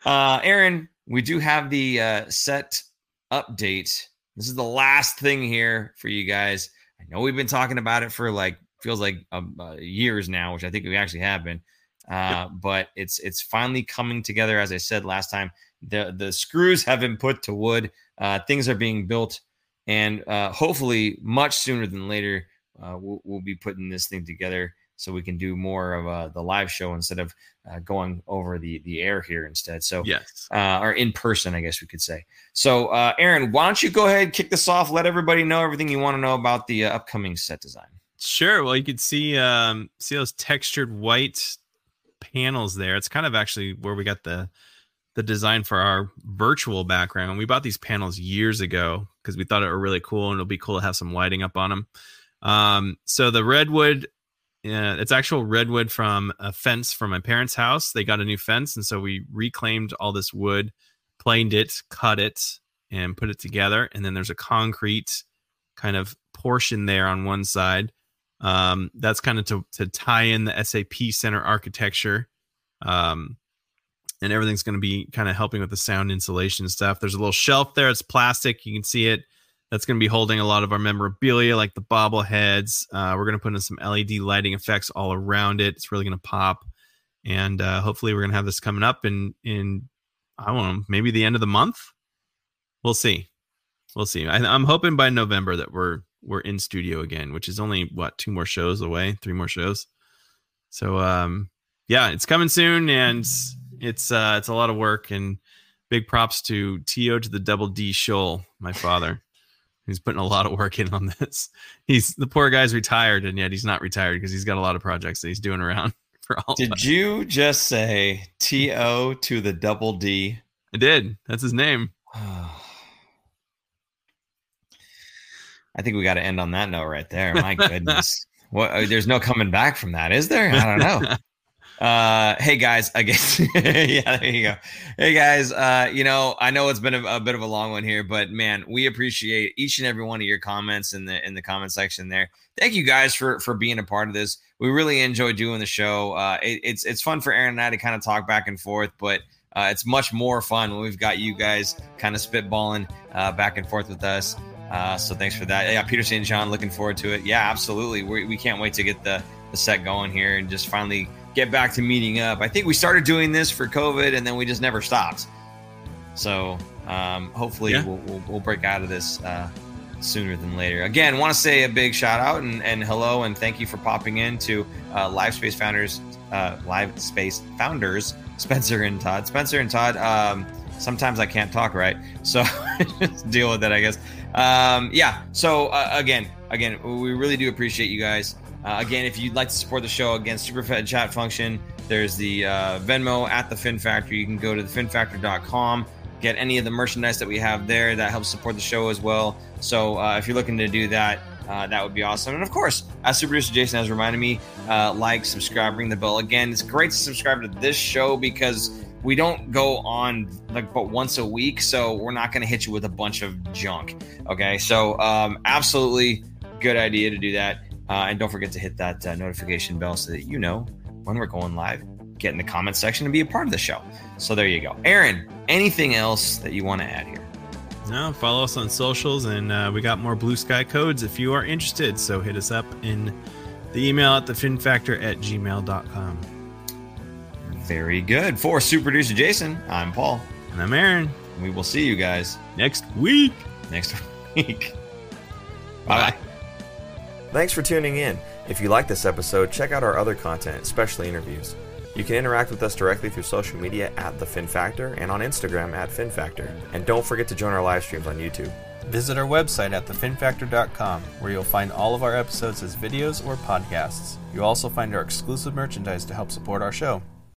Aaron, we do have the set update. This is the last thing here for you guys. I know we've been talking about it for years now, which I think we actually have been. But it's finally coming together. As I said last time, the screws have been put to wood. Things are being built. And hopefully much sooner than later, we'll be putting this thing together so we can do more of the live show instead of going over the air here instead. So yes, or in person, I guess we could say. So Aaron, why don't you go ahead, kick this off, let everybody know everything you want to know about the upcoming set design. Sure. Well, you can see those textured white panels there. It's kind of actually where we got the design for our virtual background. We bought these panels years ago because we thought it were really cool and it'll be cool to have some lighting up on them. So the redwood, it's actual redwood from a fence from my parents' house. They got a new fence. And so we reclaimed all this wood, planed it, cut it and put it together. And then there's a concrete kind of portion there on one side. That's kind of to tie in the SAP Center architecture. And everything's going to be kind of helping with the sound insulation stuff. There's a little shelf there. It's plastic. You can see it. That's going to be holding a lot of our memorabilia, like the bobbleheads. We're going to put in some LED lighting effects all around it. It's really going to pop. And hopefully we're going to have this coming up in I don't know, maybe the end of the month. We'll see. We'll see. I'm hoping by November that we're in studio again, which is only, 3 more shows. So, yeah, it's coming soon. And it's a lot of work, and big props to T.O. to the double D Shoal, my father, who's putting a lot of work in on this. The poor guy's retired, and yet he's not retired because he's got a lot of projects that he's doing around for all. Did you just say T.O. to the double D? I did. That's his name. I think we got to end on that note right there. My goodness. What? There's no coming back from that, is there? I don't know. Hey guys, I guess. Yeah, there you go. Hey guys, I know it's been a bit of a long one here, but man, we appreciate each and every one of your comments in the comment section there. Thank you guys for being a part of this. We really enjoy doing the show. It's fun for Aaron and I to kind of talk back and forth, but it's much more fun when we've got you guys kind of spitballing back and forth with us. So thanks for that. Yeah, Peter St. John, looking forward to it. Yeah, absolutely. We can't wait to get the set going here and just finally get back to meeting up. I think we started doing this for COVID and then we just never stopped. So hopefully we'll break out of this sooner than later. Again, want to say a big shout out and hello and thank you for popping in to Live Space Founders, Spencer and Todd. Spencer and Todd, sometimes I can't talk right, so just deal with that, I guess. Again, we really do appreciate you guys. Again, if you'd like to support the show, again, super fed chat function. There's the Venmo at the Fin Factory. You can go to thefinfactor.com, get any of the merchandise that we have there. That helps support the show as well. So if you're looking to do that, that would be awesome. And of course, as Super Producer Jason has reminded me, like, subscribe, ring the bell. Again, it's great to subscribe to this show because we don't go on like but once a week, so we're not going to hit you with a bunch of junk. Okay, so absolutely good idea to do that. And don't forget to hit that notification bell so that you know when we're going live. Get in the comment section and be a part of the show. So there you go. Aaron, anything else that you want to add here? No, follow us on socials, and we got more Blue Sky codes if you are interested. So hit us up in the email at thefinfactor@gmail.com. Very good. For Super Producer Jason, I'm Paul. And I'm Aaron. And we will see you guys next week. Bye-bye. Thanks for tuning in. If you like this episode, check out our other content, especially interviews. You can interact with us directly through social media at The Fin Factor and on Instagram at Fin Factor. And don't forget to join our live streams on YouTube. Visit our website at thefinfactor.com, where you'll find all of our episodes as videos or podcasts. You'll also find our exclusive merchandise to help support our show.